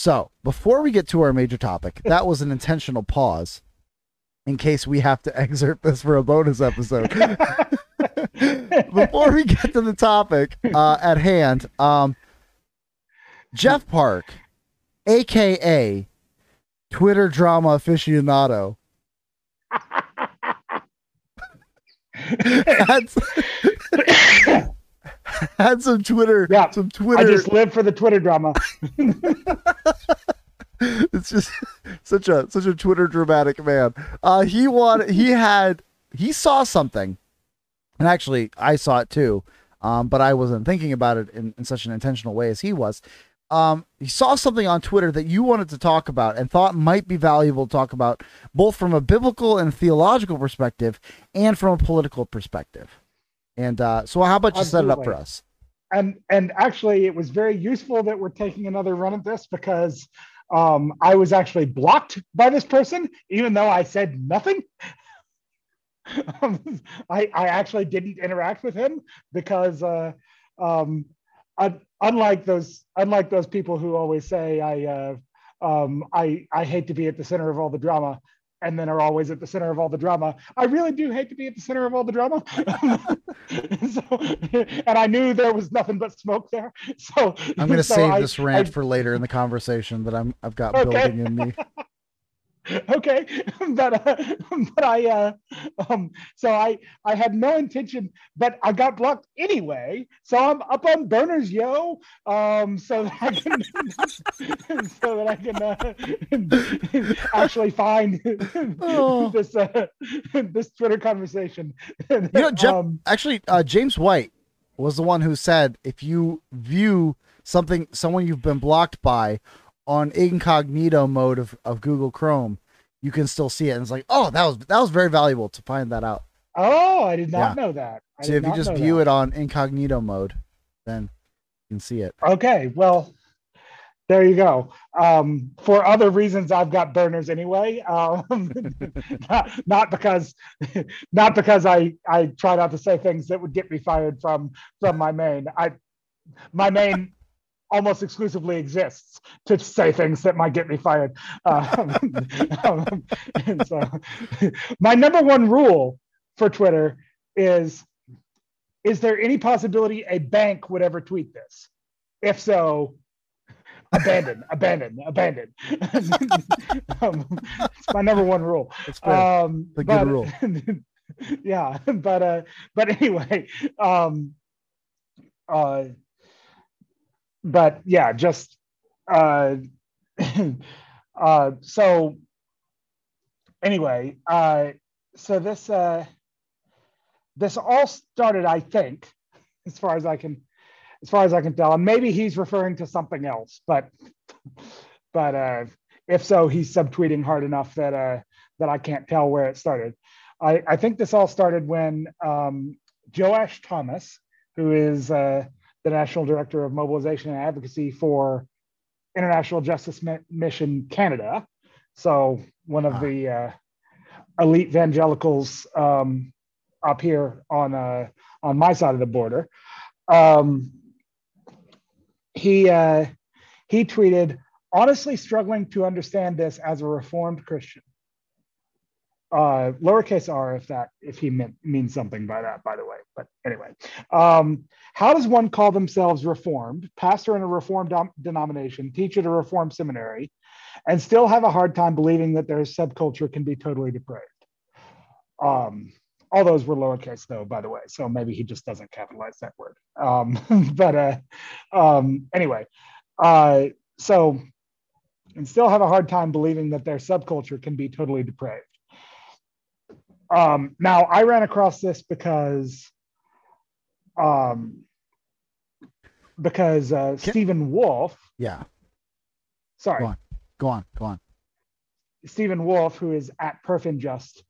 So before we get to our major topic, that was an intentional pause in case we have to excerpt this for a bonus episode. Before we get to the topic at hand, Jeff Park, a.k.a. Twitter drama aficionado. Had some Twitter. Yeah, some Twitter. I just live for the Twitter drama. It's just such a Twitter dramatic man. He saw something, and actually I saw it too, but I wasn't thinking about it in such an intentional way as he was. He saw something on Twitter that you wanted to talk about and thought might be valuable to talk about, both from a biblical and theological perspective and from a political perspective. And so how about you Absolutely. Set it up for us? And actually, it was very useful that we're taking another run at this, because I was actually blocked by this person, even though I said nothing. I actually didn't interact with him because unlike those people who always say I hate to be at the center of all the drama, and then are always at the center of all the drama. I really do hate to be at the center of all the drama. And I knew there was nothing but smoke there. So I'm going to save this rant for later in the conversation that I've got building in me. Okay, but I had no intention, but I got blocked anyway, so I'm up on burners, yo, so that I can actually find this Twitter conversation. James White was the one who said, if you view someone you've been blocked by on incognito mode of Google Chrome, you can still see it. And it's like, oh, that was very valuable to find that out. Oh, I did not know that. So if you just view it on incognito mode, then you can see it. Okay, well, there you go. For other reasons, I've got burners anyway. Not because I try not to say things that would get me fired from my main. My main almost exclusively exists to say things that might get me fired. And so, my number one rule for Twitter is there any possibility a bank would ever tweet this? If so, abandon. It's my number one rule. It's a good rule. Yeah, but anyway, but yeah, just so anyway, so this all started, I think, as far as I can tell, and maybe he's referring to something else, but if so, he's subtweeting hard enough that I can't tell where it started. I think this all started when Joash Thomas, who is the National Director of Mobilization and Advocacy for International Justice Mission Canada. So one of the elite evangelicals up here on my side of the border. He tweeted, honestly struggling to understand this as a Reformed Christian. Lowercase r, if he means something by that, by the way. But anyway, how does one call themselves Reformed, pastor in a Reformed denomination, teacher at a Reformed seminary, and still have a hard time believing that their subculture can be totally depraved? All those were lowercase, though, by the way, so maybe he just doesn't capitalize that word. So, and still have a hard time believing that their subculture can be totally depraved. Now, I ran across this because Stephen Wolf. Yeah. Sorry. Go on. Stephen Wolf, who is at perfinjust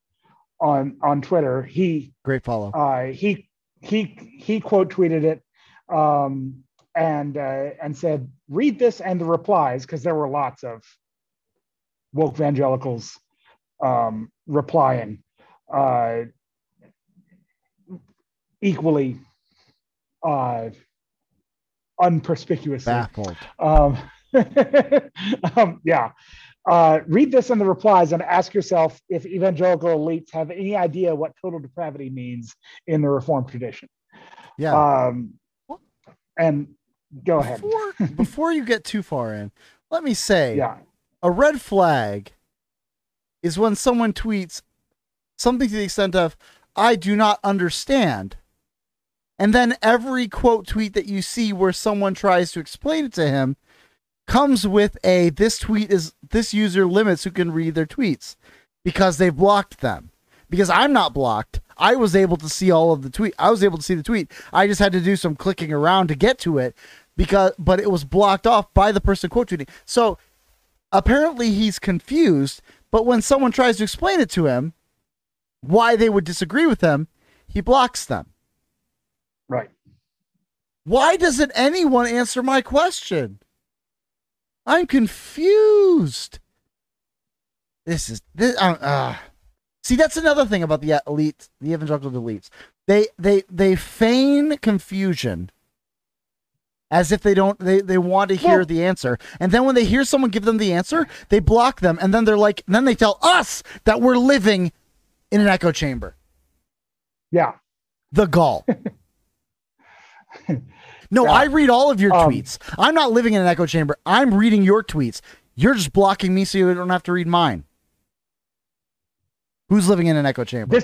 on Twitter, he great follow. He quote tweeted it, and said, "Read this and the replies," because there were lots of woke evangelicals replying. Equally unperspicuously baffled. Read this in the replies and ask yourself if evangelical elites have any idea what total depravity means in the Reformed tradition. Yeah. And go ahead. Before you get too far in, let me say a red flag is when someone tweets something to the extent of, I do not understand. And then every quote tweet that you see where someone tries to explain it to him comes with a, this tweet is, this user limits who can read their tweets because they've blocked them. Because I'm not blocked. I was able to see all of the tweet. I was able to see the tweet. I just had to do some clicking around to get to it because, but it was blocked off by the person quote tweeting. So apparently he's confused, but when someone tries to explain it to him, why they would disagree with him, he blocks them. Right. Why doesn't anyone answer my question? I'm confused. See, that's another thing about the elite, the evangelical elites. They feign confusion as if they want to hear the answer. And then when they hear someone give them the answer, they block them. And then they're like, and then they tell us that we're living in an echo chamber. Yeah. The gall. No, I read all of your tweets. I'm not living in an echo chamber. I'm reading your tweets. You're just blocking me so you don't have to read mine. Who's living in an echo chamber?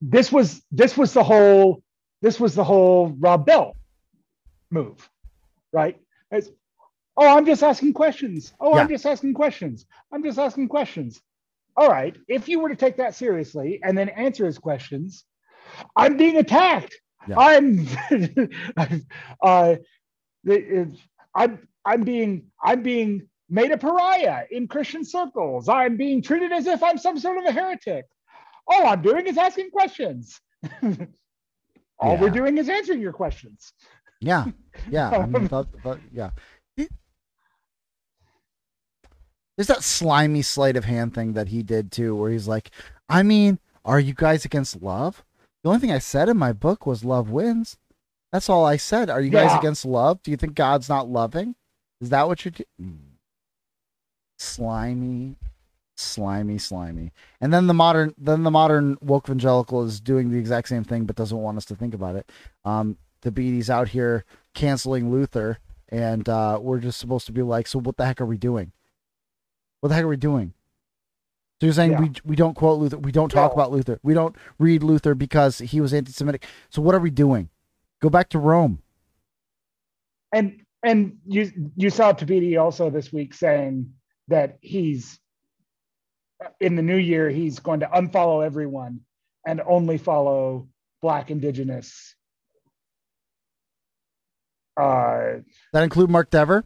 This was the whole Rob Bell move, right? It's, oh, I'm just asking questions. Oh, yeah. I'm just asking questions. I'm just asking questions. All right. If you were to take that seriously and then answer his questions, I'm being attacked. Yeah. I'm being made a pariah in Christian circles. I'm being treated as if I'm some sort of a heretic. All I'm doing is asking questions. All we're doing is answering your questions. Yeah. Yeah. I mean, yeah. There's that slimy sleight of hand thing that he did too, where he's like, I mean, are you guys against love? The only thing I said in my book was love wins. That's all I said. Are you guys against love? Do you think God's not loving? Is that what you're doing? Slimy. And then the modern woke evangelical is doing the exact same thing, but doesn't want us to think about it. Thabiti's out here canceling Luther, and we're just supposed to be like, so what the heck are we doing? What the heck are we doing? So you're saying we don't quote Luther. We don't talk about Luther. We don't read Luther because he was anti-Semitic. So what are we doing? Go back to Rome. And you saw Thabiti also this week saying that he's, in the new year, he's going to unfollow everyone and only follow Black Indigenous. That include Mark Dever?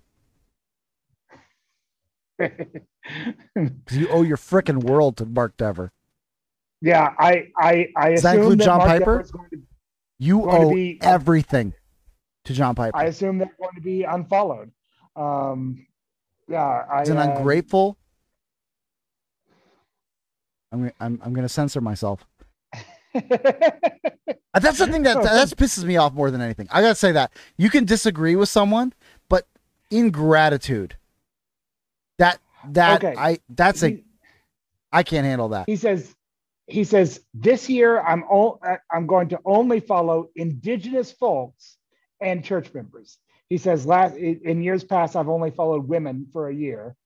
You owe your frickin' world to Mark Dever. Yeah, I does that include John Piper? You owe everything to John Piper. I assume they're going to be unfollowed. It's an ungrateful. I'm gonna censor myself. That's the thing that pisses me off more than anything. I gotta say that you can disagree with someone, but ingratitude. I can't handle that. He says this year I'm going to only follow Indigenous folks and church members. He says in years past I've only followed women for a year.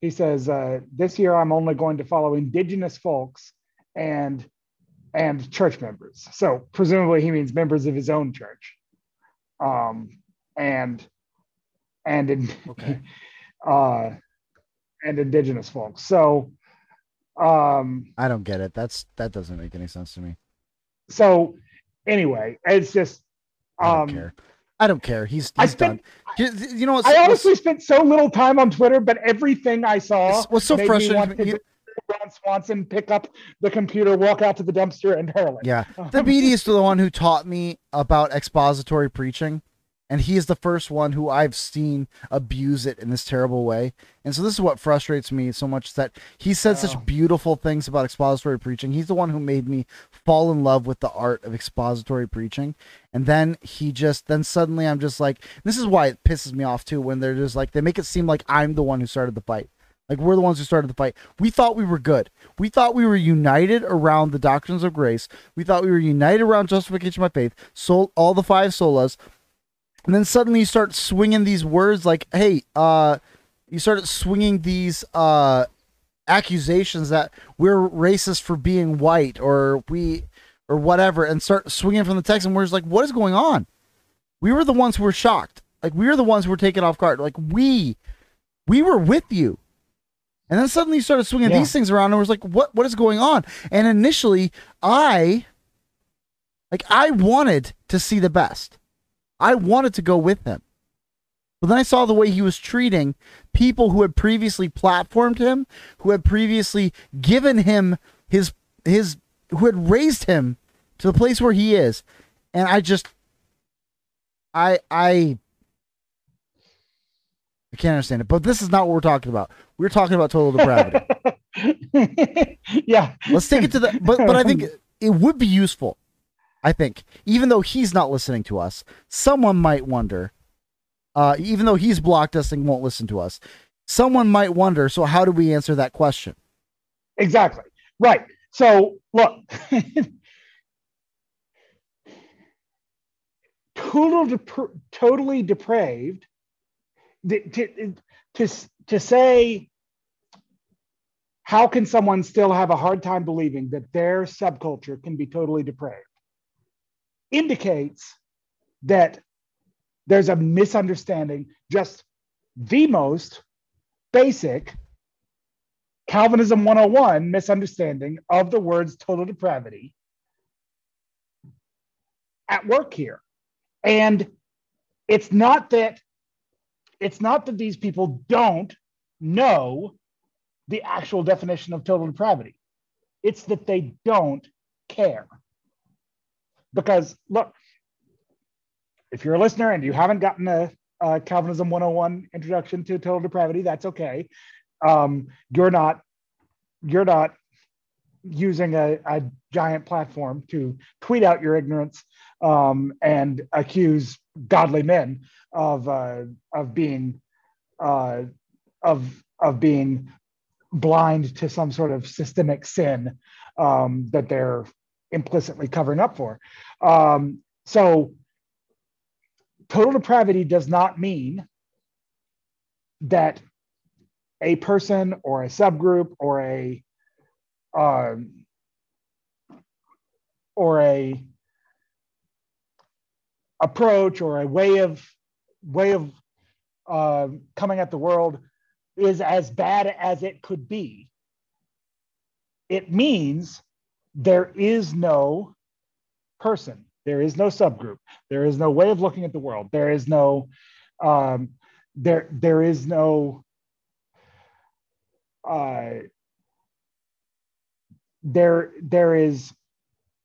He says this year I'm only going to follow Indigenous folks and church members. So presumably he means members of his own church. And Indigenous folks. So I don't get it. That doesn't make any sense to me. So anyway, it's just I don't care. He's done. You know what? I honestly spent so little time on Twitter, but everything I saw was so frustrating. Ron Swanson pick up the computer, walk out to the dumpster, and hurl it. Yeah, the BD is the one who taught me about expository preaching And he is the first one who I've seen abuse it in this terrible way. And so this is what frustrates me so much, that he said such beautiful things about expository preaching. He's the one who made me fall in love with the art of expository preaching. And then he just, then suddenly I'm just like, this is why it pisses me off too, when they're just like, they make it seem like I'm the one who started the fight. Like, we're the ones who started the fight. We thought we were good. We thought we were united around the doctrines of grace. We thought we were united around justification by faith. So all the five solas. And then suddenly you start swinging these words like, hey, you started swinging these accusations that we're racist for being white or whatever, and start swinging from the text. And we're just like, what is going on? We were the ones who were shocked. Like, we were the ones who were taken off guard. Like, we were with you. And then suddenly you started swinging these things around and was like, what is going on? And initially I wanted to see the best. I wanted to go with him. But then I saw the way he was treating people who had previously platformed him, who had previously given him his who had raised him to the place where he is. And I just, I can't understand it, but this is not what we're talking about. We're talking about total depravity. Yeah. Let's take it to the, but I think it would be useful. I think, even though he's not listening to us, someone might wonder, even though he's blocked us and won't listen to us, someone might wonder, so how do we answer that question? Exactly. Right. So look, totally depraved, to say, how can someone still have a hard time believing that their subculture can be totally depraved? Indicates that there's a misunderstanding, just the most basic Calvinism 101 misunderstanding of the words total depravity at work here. And it's not that these people don't know the actual definition of total depravity. It's that they don't care. Because, look, if you're a listener and you haven't gotten a Calvinism 101 introduction to total depravity, that's okay. You're not using a giant platform to tweet out your ignorance and accuse godly men of being blind to some sort of systemic sin that they're implicitly covering up for. So total depravity does not mean that a person or a subgroup or a approach or a way of coming at the world is as bad as it could be. It means there is no person, there is no subgroup, there is no way of looking at the world, there is no, there is no,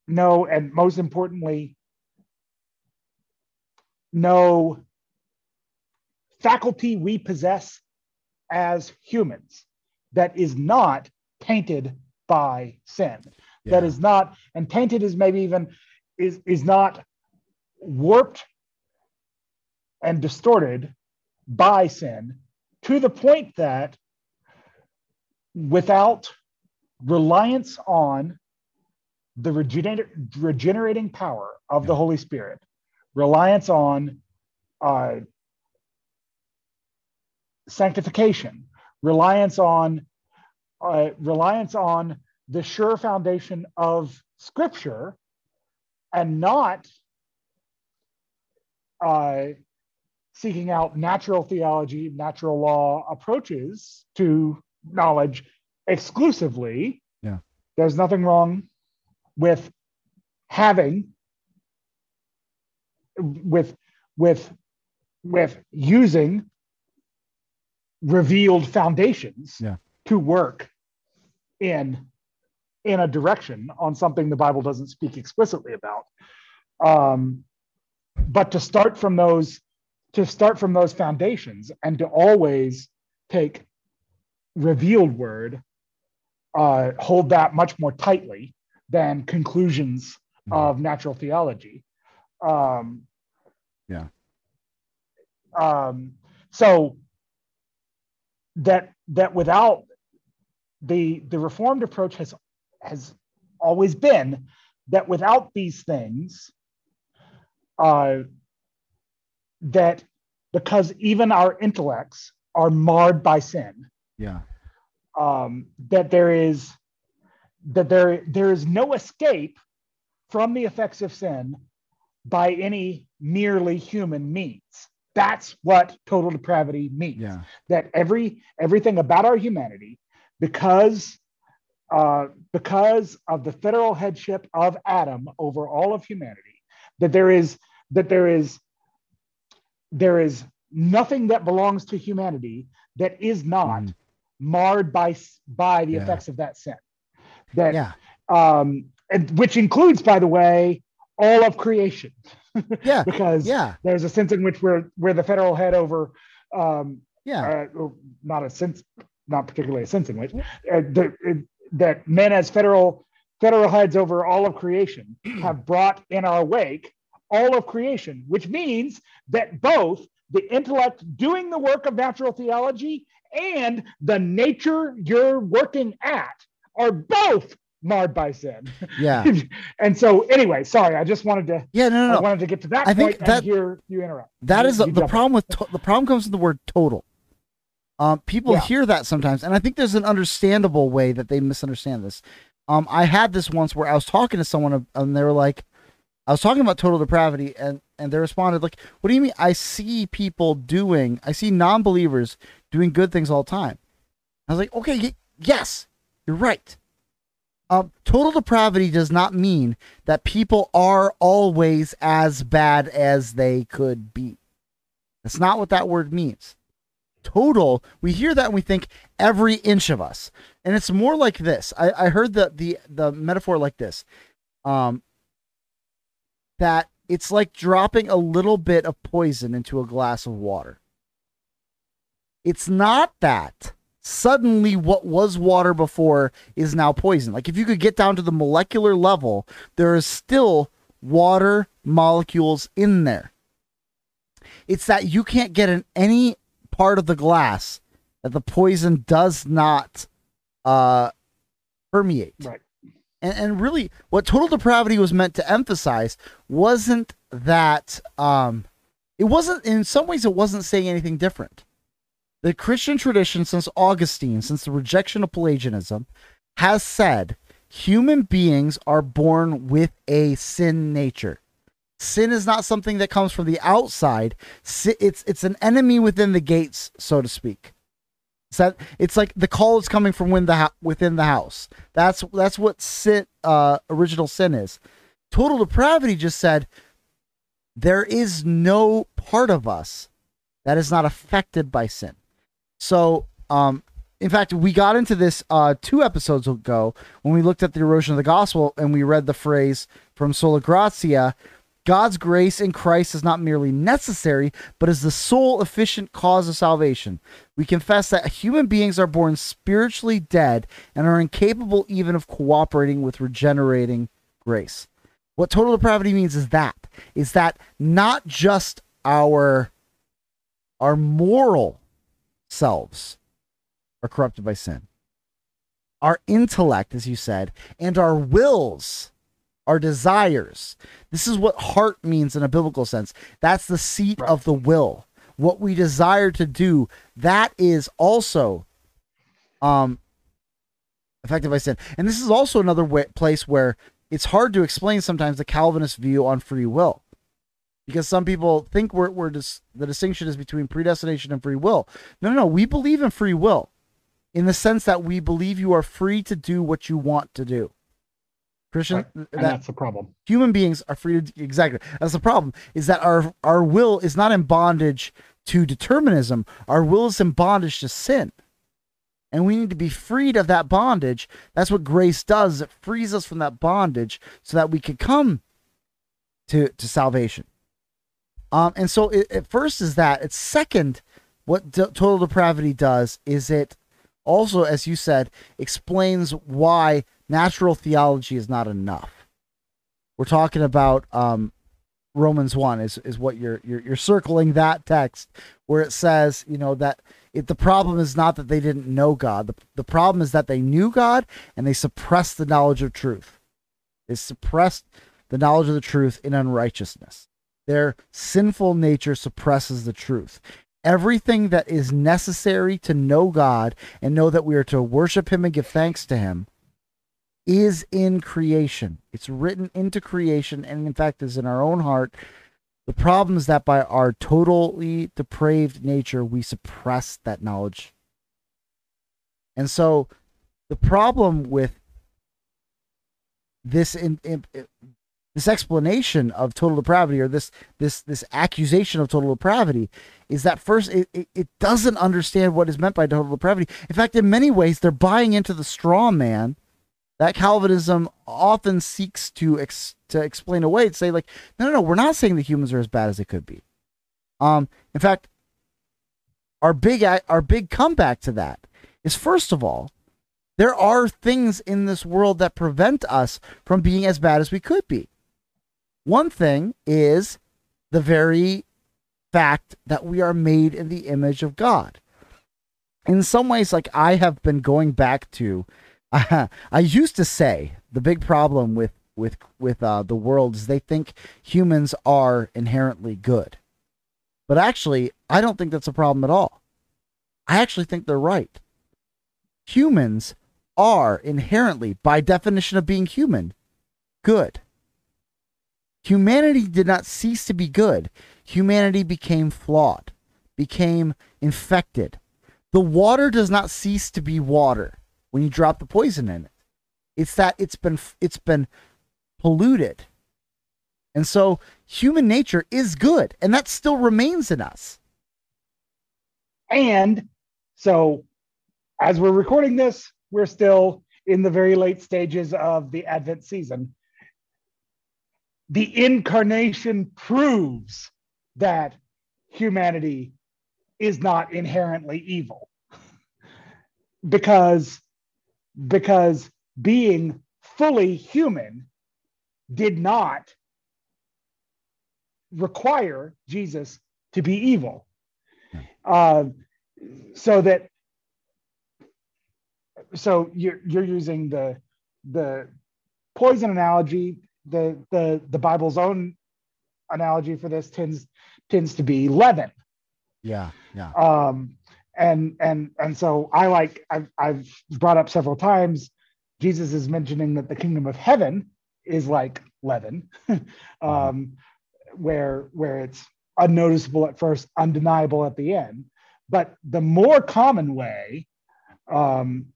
and most importantly, no faculty we possess as humans that is not tainted by sin. Yeah. That is not, and tainted is maybe even, is not warped and distorted by sin to the point that without reliance on the regenerating power of the Holy Spirit, reliance on sanctification, reliance on the sure foundation of Scripture, and not seeking out natural theology, natural law approaches to knowledge exclusively. Yeah. There's nothing wrong with having, with using revealed foundations to work in a direction on something the Bible doesn't speak explicitly about. But to start from those to start from those foundations and to always take revealed word, hold that much more tightly than conclusions of natural theology. So that without the Reformed approach has always been that without these things, that because even our intellects are marred by sin, that there is no escape from the effects of sin by any merely human means. That's what total depravity means. Yeah. That everything about our humanity, because of the federal headship of Adam over all of humanity, that there is nothing that belongs to humanity that is not marred by the effects of that sin. And which includes, by the way, all of creation. because there's a sense in which we're the federal head over that men as federal heads over all of creation have brought in our wake all of creation, which means that both the intellect doing the work of natural theology and the nature you're working at are both marred by sin. And so anyway, sorry, I just wanted to I wanted to get to that point. I think that here you interrupt. That is the problem with the problem comes with the word total. People hear that sometimes, and I think there's an understandable way that they misunderstand this. I had this once where I was talking to someone and they were like, I was talking about total depravity, and they responded like, what do you mean? I see non-believers doing good things all the time. I was like, okay, yes, you're right. Total depravity does not mean that people are always as bad as they could be. That's not what that word means. Total, we hear that and we think every inch of us. And it's more like this. I heard the metaphor like this, that it's like dropping a little bit of poison into a glass of water. It's not that suddenly what was water before is now poison. Like if you could get down to the molecular level, there is still water molecules in there. It's that you can't get in any part of the glass that the poison does not permeate. Right. And really what total depravity was meant to emphasize wasn't that it wasn't saying anything different. The Christian tradition since Augustine, since the rejection of Pelagianism, has said human beings are born with a sin nature. Sin is not something that comes from the outside. It's an enemy within the gates, so to speak. It's like the call is coming from within the house. That's what sin, original sin is. Total depravity just said there is no part of us that is not affected by sin. So, in fact, we got into this 2 episodes ago when we looked at the erosion of the gospel and we read the phrase from Sola Gratia, God's grace in Christ is not merely necessary, but is the sole efficient cause of salvation. We confess that human beings are born spiritually dead and are incapable even of cooperating with regenerating grace. What total depravity means is that not just our moral selves are corrupted by sin. Our intellect, as you said, and our wills, our desires. This is what heart means in a biblical sense. That's the seat of the will. What we desire to do, that is also affected by sin. And this is also another place where it's hard to explain sometimes the Calvinist view on free will. Because some people think the distinction is between predestination and free will. No, we believe in free will in the sense that we believe you are free to do what you want to do. Christian, right. And that's the problem. Human beings are free to, exactly. That's the problem, is that our will is not in bondage to determinism. Our will is in bondage to sin. And we need to be freed of that bondage. That's what grace does. It frees us from that bondage so that we can come to salvation. And so it first is that. It's second, what total depravity does is it also, as you said, explains why natural theology is not enough. We're talking about Romans 1 is what you're circling, that text where it says, you know, that the problem is not that they didn't know God. The problem is that they knew God and they suppressed the knowledge of truth. They suppressed the knowledge of the truth in unrighteousness. Their sinful nature suppresses the truth. Everything that is necessary to know God and know that we are to worship him and give thanks to him is in creation. It's written into creation and in fact is in our own heart. The problem is that by our totally depraved nature, we suppress that knowledge. And so the problem with this this explanation of total depravity, or this accusation of total depravity, is that first, it doesn't understand what is meant by total depravity. In fact, in many ways, they're buying into the straw man that Calvinism often seeks to explain away, to say, like, no, we're not saying that humans are as bad as they could be. In fact, our big comeback to that is, first of all, there are things in this world that prevent us from being as bad as we could be. One thing is the very fact that we are made in the image of God. In some ways, like, I have been going back to I used to say the big problem with the world is they think humans are inherently good, but actually I don't think that's a problem at all. I actually think they're right. Humans are inherently, by definition of being human, good. Humanity did not cease to be good. Humanity became flawed, became infected. The water does not cease to be water when you drop the poison in it. It's that it's been polluted. And so human nature is good, and that still remains in us. And so as we're recording this, we're still in the very late stages of the Advent season. The incarnation proves that humanity is not inherently evil, because being fully human did not require Jesus to be evil. So you're using the poison analogy. The Bible's own analogy for this tends to be leaven. Yeah. And so I've brought up several times, Jesus is mentioning that the kingdom of heaven is like leaven, where it's unnoticeable at first, undeniable at the end. But the more common way leaven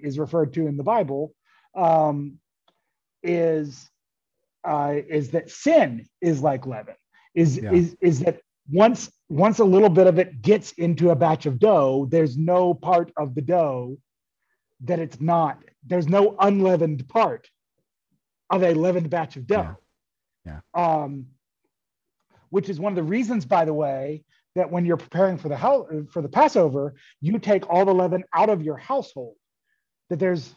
is referred to in the Bible is that sin is like leaven. Is that once a little bit of it gets into a batch of dough, there's no part of the dough that it's not. There's no unleavened part of a leavened batch of dough. Yeah. Which is one of the reasons, by the way, that when you're preparing for the Passover, you take all the leaven out of your household. That there's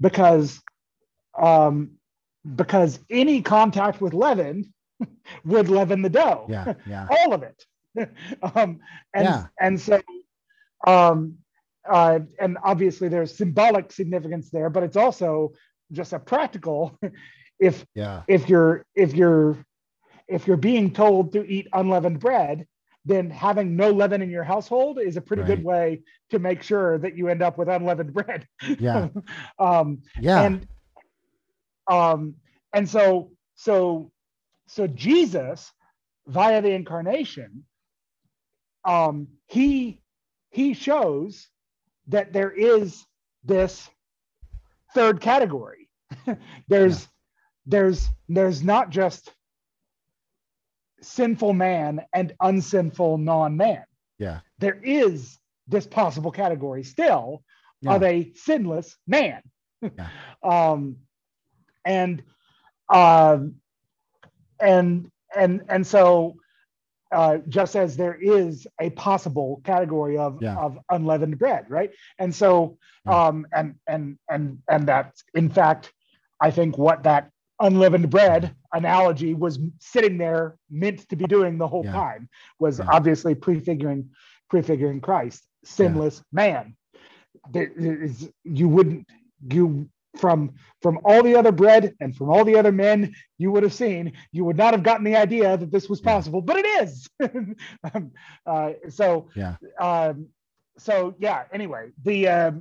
because any contact with leaven would leaven the dough. Yeah. All of it. And obviously there's symbolic significance there, but it's also just a practical. If you're being told to eat unleavened bread, then having no leaven in your household is a pretty good way to make sure that you end up with unleavened bread. Yeah. So Jesus, via the incarnation, he shows that there is this third category. There's not just sinful man and unsinful non-man. Yeah. There is this possible category still of a sinless man. Yeah. And so just as there is a possible category of unleavened bread, right? And so and that, in fact, I think what that unleavened bread analogy was sitting there meant to be doing the whole time was obviously prefiguring Christ, sinless man. There is, from all the other bread and from all the other men you would have seen, you would not have gotten the idea that this was possible, but it is. Anyway,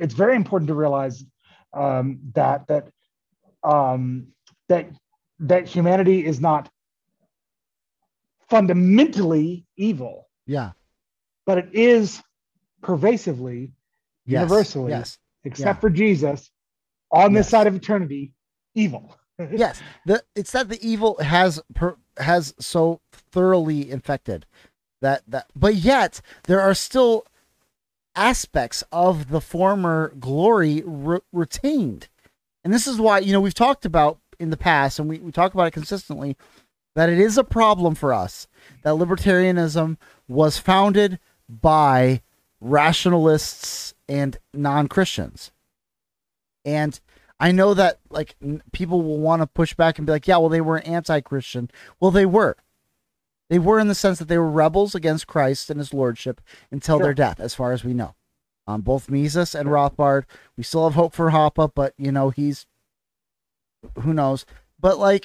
it's very important to realize that humanity is not fundamentally evil, but it is pervasively, universally, except for Jesus, on this side of eternity, evil. It's that the evil has so thoroughly infected that, but yet there are still aspects of the former glory retained. And this is why, we've talked about in the past, and we talk about it consistently, that it is a problem for us that libertarianism was founded by rationalists and non-Christians. And I know that people will want to push back and be like, they were anti-Christian. Well, they were. They were in the sense that they were rebels against Christ and his lordship until their death, as far as we know. Both Mises and Rothbard. We still have hope for Hoppe, but he's, who knows? But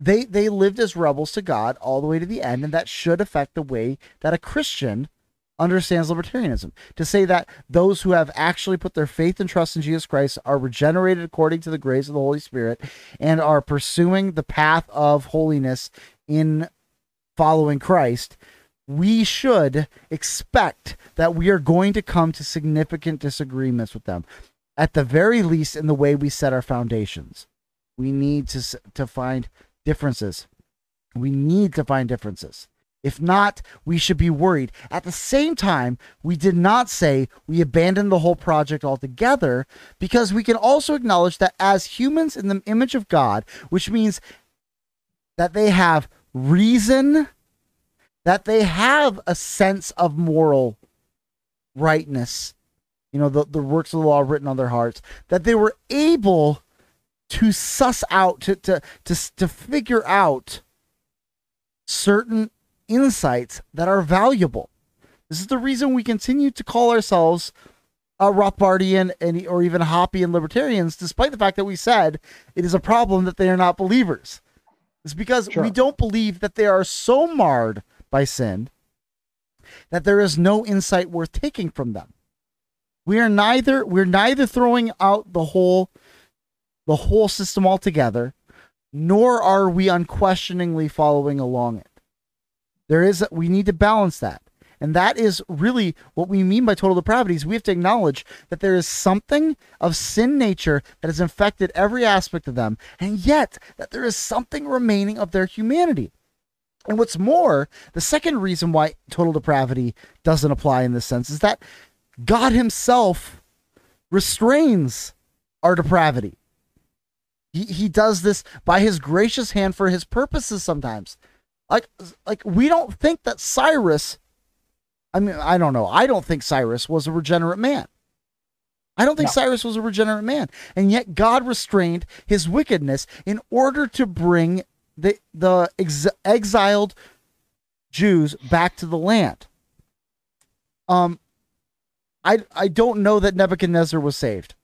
they lived as rebels to God all the way to the end, and that should affect the way that a Christian understands libertarianism. To say that those who have actually put their faith and trust in Jesus Christ are regenerated according to the grace of the Holy Spirit and are pursuing the path of holiness in following Christ, we should expect that we are going to come to significant disagreements with them, at the very least in the way we set our foundations. We need to find differences. We need to find differences. If not, we should be worried. At the same time, we did not say we abandoned the whole project altogether, because we can also acknowledge that as humans in the image of God, which means that they have reason, that they have a sense of moral rightness, the works of the law written on their hearts, that they were able to suss out, to figure out certain insights that are valuable. This is the reason we continue to call ourselves Rothbardian or even Hoppian libertarians, despite the fact that we said it is a problem that they are not believers. It's because we don't believe that they are so marred by sin that there is no insight worth taking from them. We're neither throwing out the whole system altogether, nor are we unquestioningly following along it. We need to balance that. And that is really what we mean by total depravity. Is we have to acknowledge that there is something of sin nature that has infected every aspect of them, and yet that there is something remaining of their humanity. And what's more, the second reason why total depravity doesn't apply in this sense is that God himself restrains our depravity. He does this by his gracious hand for his purposes sometimes. Like we don't think that Cyrus, I don't know. I don't think Cyrus was a regenerate man. Cyrus was a regenerate man. And yet God restrained his wickedness in order to bring the exiled Jews back to the land. I don't know that Nebuchadnezzar was saved.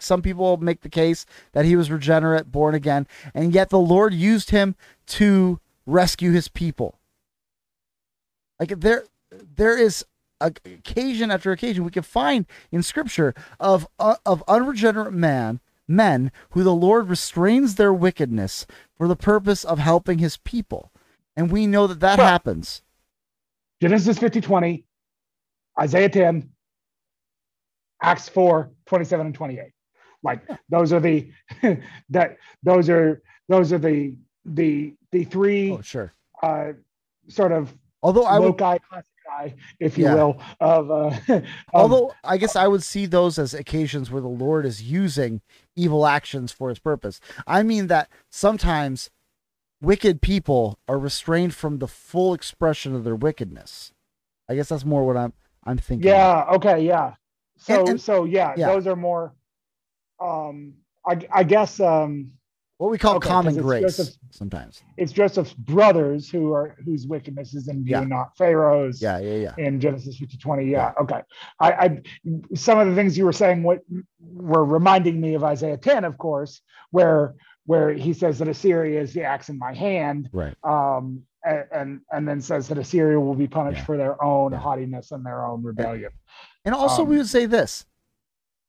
Some people make the case that he was regenerate, born again, and yet the Lord used him to rescue his people. There is occasion after occasion we can find in Scripture of unregenerate men who the Lord restrains their wickedness for the purpose of helping his people, and we know that happens. Genesis 50:20, Isaiah 10, Acts 4:27 and 28. Those are the those are the three sort of. Although I would, guy, if you will. Of although I guess I would see those as occasions where the Lord is using evil actions for his purpose. I mean that sometimes wicked people are restrained from the full expression of their wickedness. I guess that's more what I'm thinking. Yeah. Okay. Yeah. So so those are more. I guess what we call common grace. Joseph's, sometimes it's Joseph's brothers whose wickedness is in view, not Pharaoh's. Yeah. In Genesis 50:20. Yeah. Okay. I some of the things you were saying were reminding me of Isaiah 10, of course, where he says that Assyria is the axe in my hand. Right. And then says that Assyria will be punished for their own haughtiness and their own rebellion. And also we would say this.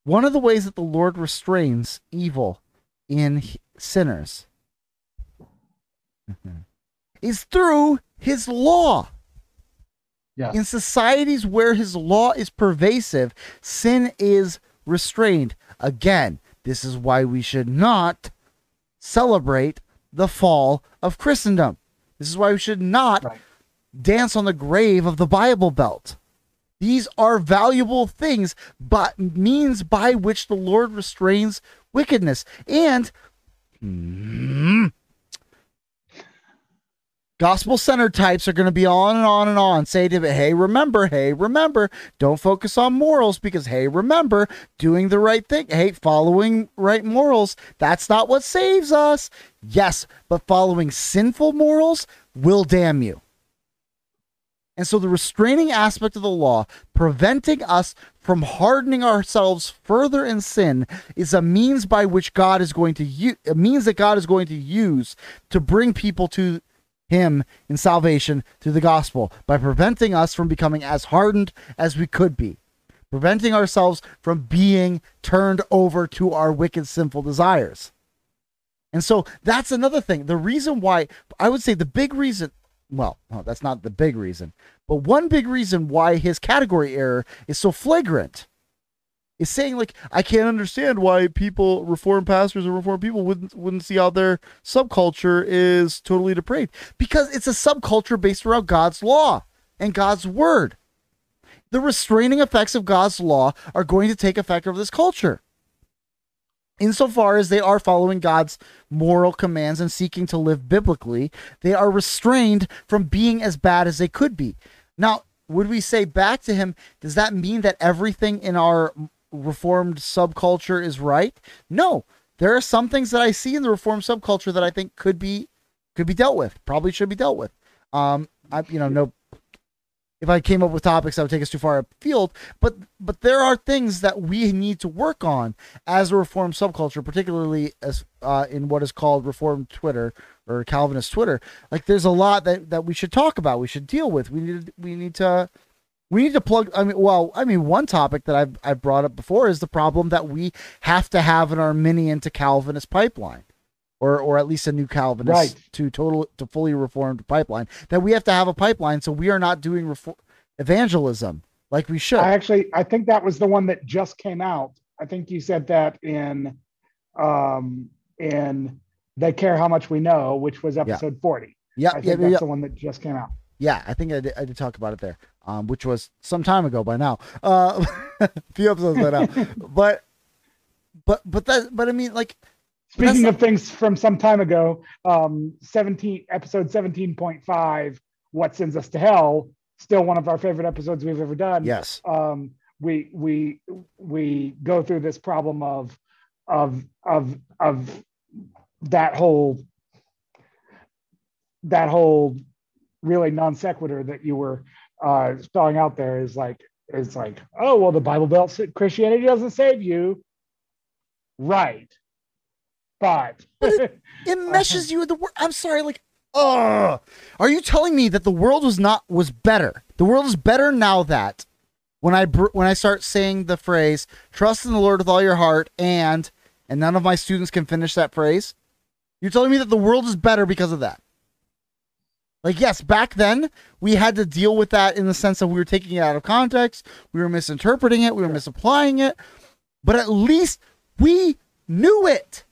One of the ways that the Lord restrains evil in sinners is through his law. Yeah. In societies where his law is pervasive, sin is restrained. Again, this is why we should not celebrate the fall of Christendom. This is why we should not dance on the grave of the Bible Belt. These are valuable things, but means by which the Lord restrains wickedness. And gospel-centered types are going to be on and on and on. Say to it, hey, remember, don't focus on morals because, hey, remember, doing the right thing, hey, following right morals, that's not what saves us. Yes, but following sinful morals will damn you. And so the restraining aspect of the law, preventing us from hardening ourselves further in sin, is a means by which God is going to use, a means that God is going to use to bring people to him in salvation through the gospel, by preventing us from becoming as hardened as we could be, preventing ourselves from being turned over to our wicked, sinful desires. And so that's another thing. The reason why I would say the big reason, well, no, that's not the big reason, but one big reason why his category error is so flagrant is saying, like, I can't understand why people, reformed pastors or reformed people wouldn't see how their subculture is totally depraved, because it's a subculture based around God's law and God's word. The restraining effects of God's law are going to take effect over this culture, insofar as they are following God's moral commands and seeking to live biblically. They are restrained from being as bad as they could be. Now, would we say back to him, does that mean that everything in our reformed subculture is right? No, there are some things that I see in the reformed subculture that I think could be dealt with, probably should be dealt with. If I came up with topics that would take us too far upfield, but there are things that we need to work on as a reformed subculture, particularly as in what is called reformed Twitter or Calvinist Twitter. Like, there's a lot that we should talk about, we should deal with. We need to plug. One topic that I've brought up before is the problem that we have to have an Arminian to Calvinist pipeline. Or at least a new Calvinist to fully reformed pipeline, that we have to have a pipeline. So we are not doing evangelism like we should. I think that was the one that just came out. I think you said that in They Care How Much We Know, which was episode 40. Yeah. I think that's the one that just came out. Yeah. I think I did talk about it there, which was some time ago by now, a few episodes by now, but speaking of things from some time ago, episode 17.5, What Sends Us to Hell, still one of our favorite episodes we've ever done. Yes. We go through this problem of that whole really non sequitur that you were spelling out there is like, oh, well, the Bible Belt Christianity doesn't save you. Right. But it meshes you with the world. I'm sorry, are you telling me that the world was better? The world is better now that when I start saying the phrase "trust in the Lord with all your heart" and none of my students can finish that phrase. You're telling me that the world is better because of that? Like, yes, back then we had to deal with that in the sense that we were taking it out of context, we were misinterpreting it, we were misapplying it, but at least we knew it.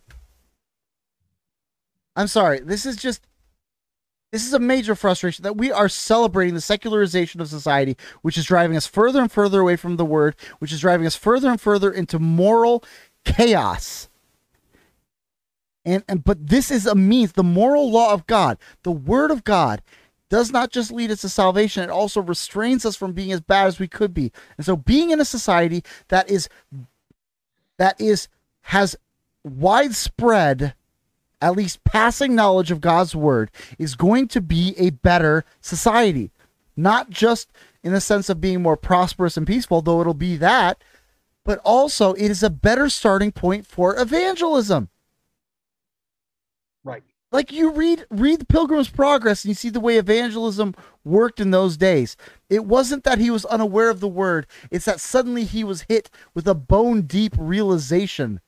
I'm sorry. This is just This is a major frustration that we are celebrating the secularization of society, which is driving us further and further away from the word, which is driving us further and further into moral chaos. But this is a means, the moral law of God, the word of God, does not just lead us to salvation, it also restrains us from being as bad as we could be. And so being in a society that has widespread, at least passing knowledge of God's word, is going to be a better society. Not just in the sense of being more prosperous and peaceful, though it'll be that, but also it is a better starting point for evangelism. Right. Like, you read the Pilgrim's Progress and you see the way evangelism worked in those days. It wasn't that he was unaware of the word. It's that suddenly he was hit with a bone-deep realization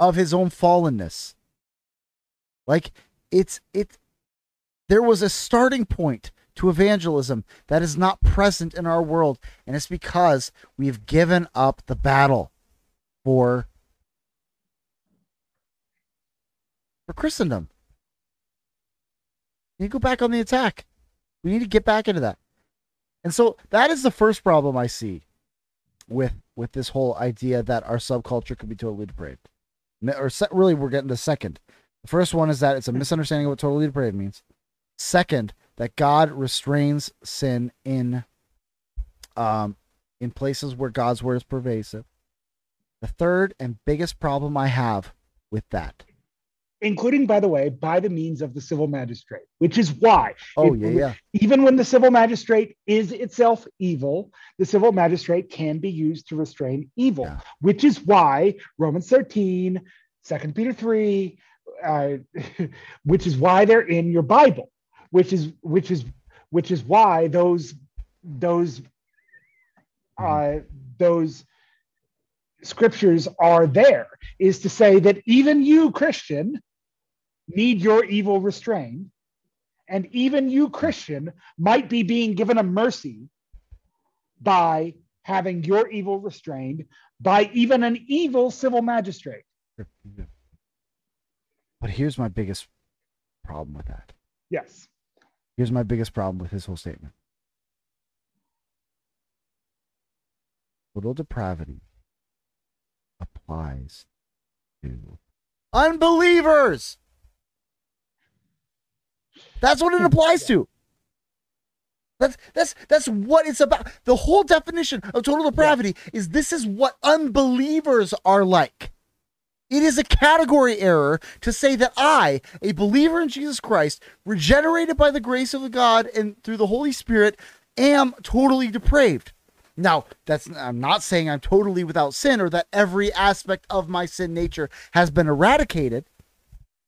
of his own fallenness. Like, there was a starting point to evangelism that is not present in our world. And it's because we've given up the battle for Christendom. You go back on the attack. We need to get back into that. And so that is the first problem I see with this whole idea that our subculture could be totally depraved. Or really, we're getting to second. The first one is that it's a misunderstanding of what totally depraved means. Second, that God restrains sin in places where God's word is pervasive. The third and biggest problem I have with that, including, by the way, by the means of the civil magistrate, which is why, even when the civil magistrate is itself evil, the civil magistrate can be used to restrain evil, which is why Romans 13, 2 Peter 3, which is why they're in your Bible, which is why those scriptures are there, is to say that even you, Christian, need your evil restrained, and even you, Christian, might be being given a mercy by having your evil restrained by even an evil civil magistrate. But here's my biggest problem with that. Yes. Here's my biggest problem with his whole statement. Total depravity applies to unbelievers. That's what it applies to. That's what it's about. The whole definition of total depravity is this is what unbelievers are like. It is a category error to say that I, a believer in Jesus Christ, regenerated by the grace of God and through the Holy Spirit, am totally depraved. Now, I'm not saying I'm totally without sin or that every aspect of my sin nature has been eradicated.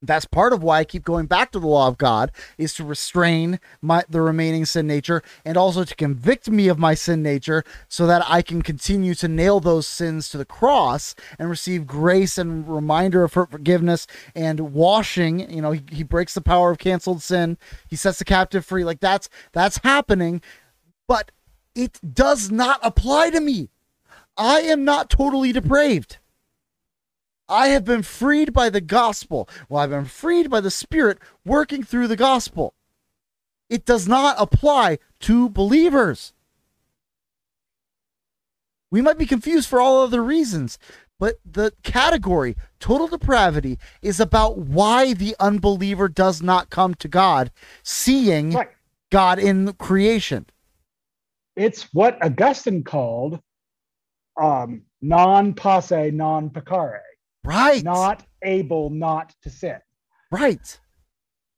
That's part of why I keep going back to the law of God, is to restrain the remaining sin nature and also to convict me of my sin nature so that I can continue to nail those sins to the cross and receive grace and reminder of forgiveness and washing. You know, he breaks the power of canceled sin. He sets the captive free. Like, that's happening. But it does not apply to me. I am not totally depraved. I have been freed by the gospel. Well, I've been freed by the Spirit working through the gospel. It does not apply to believers. We might be confused for all other reasons, but the category total depravity is about why the unbeliever does not come to God, seeing God in creation. It's what Augustine called non posse, non pecare. Right. Not able not to sin. Right.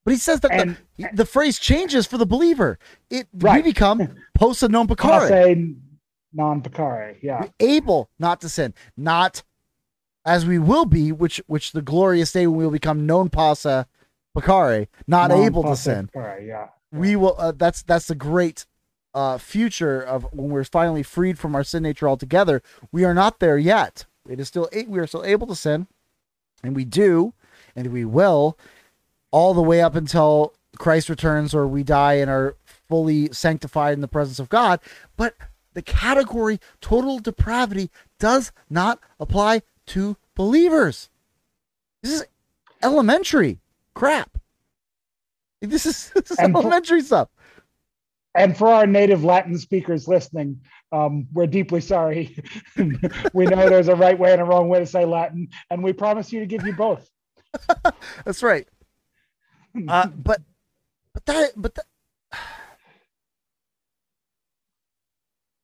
But he says that the phrase changes for the believer. We become posse, non pecare. Posse, non pecare, yeah. We're able not to sin. Not as we will be, which the glorious day when we will become non posse, pecare. Not non able posse, to sin. Pecare, yeah. We will, that's the great future of when we're finally freed from our sin nature altogether. We are not there yet. We are still able to sin, and we do, and we will, all the way up until Christ returns or we die and are fully sanctified in the presence of God. But the category total depravity does not apply to believers. This is elementary crap. This is elementary stuff. And for our native Latin speakers listening, we're deeply sorry. We know there's a right way and a wrong way to say Latin, and we promise you to give you both. That's right. But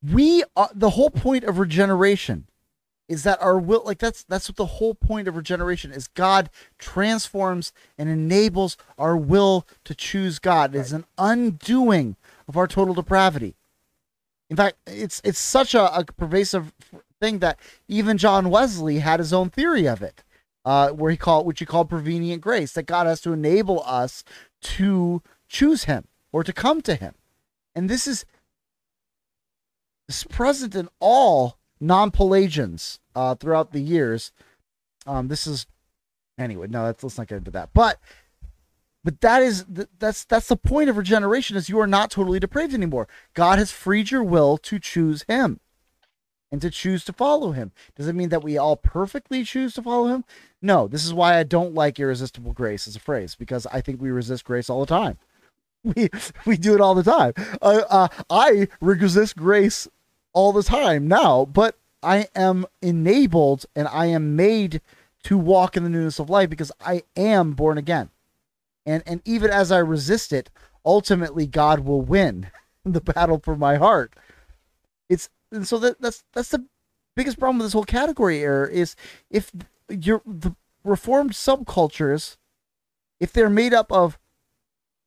we are, the whole point of regeneration is that our will, like that's what the whole point of regeneration is. God transforms and enables our will to choose God. It is an undoing of our total depravity. In fact, it's such a pervasive thing that even John Wesley had his own theory of it, which he called prevenient grace, that God has to enable us to choose him or to come to him. And this is present in all non-Pelagians throughout the years. Let's not get into that. But that's the point of regeneration, is you are not totally depraved anymore. God has freed your will to choose him and to choose to follow him. Does it mean that we all perfectly choose to follow him? No, this is why I don't like irresistible grace as a phrase, because I think we resist grace all the time. We do it all the time. I resist grace all the time now, but I am enabled and I am made to walk in the newness of life because I am born again. And even as I resist it, ultimately God will win the battle for my heart. That's the biggest problem with this whole category error, is if the Reformed subcultures, if they're made up of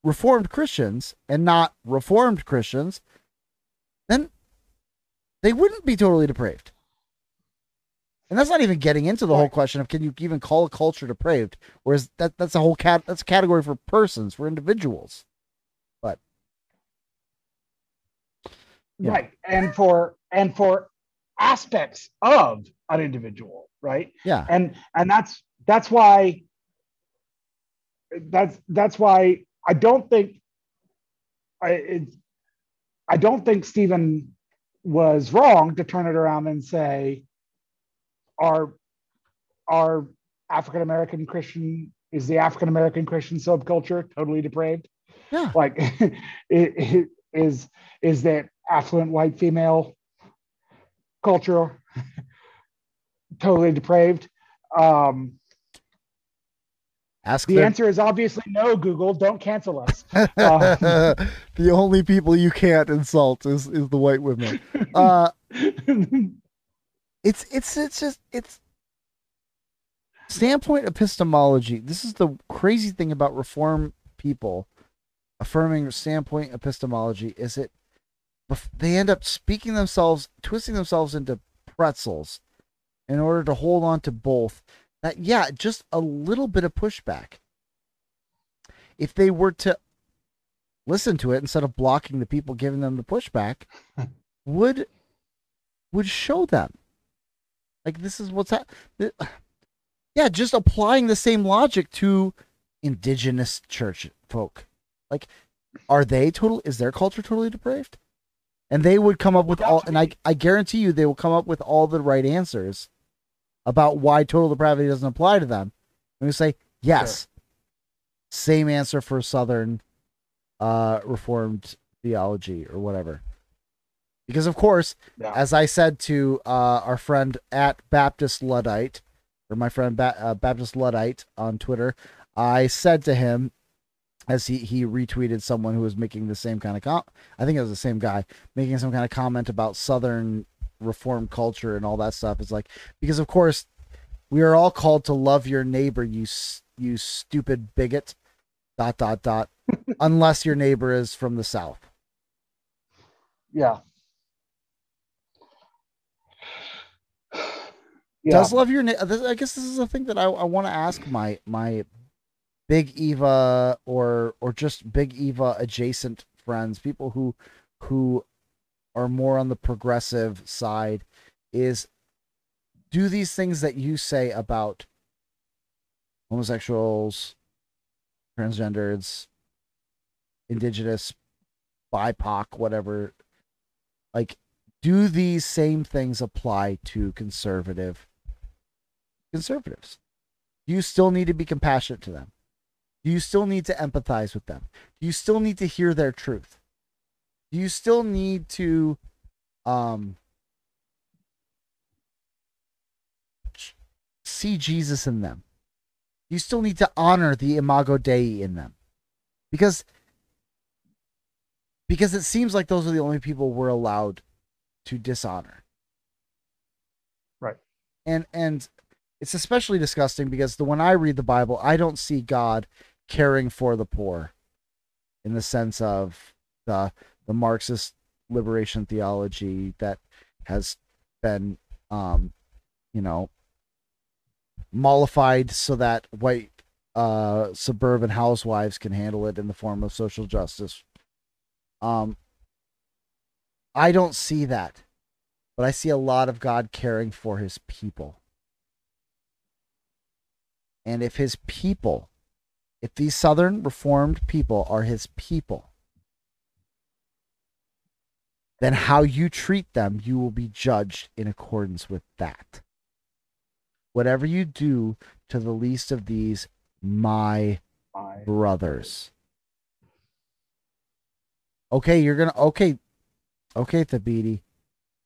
Reformed Christians and not Reformed Christians, then they wouldn't be totally depraved. And that's not even getting into the whole question of, can you even call a culture depraved? Whereas that's a whole that's a category for persons, for individuals. But yeah. Right. And for aspects of an individual, right? Yeah. And that's why I don't think Stephen was wrong to turn it around and say our African American Christian is the African American Christian subculture totally depraved. Yeah. Like it is that affluent white female culture totally depraved? The answer is obviously no. Google, don't cancel us. The only people you can't insult is the white women. It's standpoint epistemology. This is the crazy thing about Reform people affirming standpoint epistemology, is it they end up speaking themselves, twisting themselves into pretzels in order to hold on to both. That, yeah, just a little bit of pushback. If they were to listen to it instead of blocking the people giving them the pushback, would show them. Like, this is what's happening. Yeah, just applying the same logic to indigenous church folk. Like, is their culture totally depraved? And they would come up with all, and I guarantee you they will come up with all the right answers about why total depravity doesn't apply to them. And we say, yes, sure. Same answer for Southern Reformed theology or whatever. Because, of course, as I said to our friend at Baptist Luddite, or my friend Baptist Luddite on Twitter, I said to him, as he retweeted someone who was making the same kind of I think it was the same guy, making some kind of comment about Southern Reformed culture and all that stuff. It's like, because, of course, we are all called to love your neighbor, you stupid bigot, ... unless your neighbor is from the South. Yeah. Yeah. Does love your neighbor? I guess this is a thing that I want to ask my Big Eva or just Big Eva adjacent friends, people who are more on the progressive side, is, do these things that you say about homosexuals, transgenders, indigenous, BIPOC, whatever, like, do these same things apply to conservatives? Do you still need to be compassionate to them? Do you still need to empathize with them? Do you still need to hear their truth? Do you still need to see Jesus in them? You still need to honor the Imago Dei in them, because it seems like those are the only people we're allowed to dishonor. Right. And it's especially disgusting because when I read the Bible, I don't see God caring for the poor in the sense of the Marxist liberation theology that has been, mollified so that white suburban housewives can handle it in the form of social justice. I don't see that, but I see a lot of God caring for his people. And if his people, if these Southern Reformed people are his people, then how you treat them, you will be judged in accordance with that. Whatever you do to the least of these, my brothers. Okay, okay, Thabiti.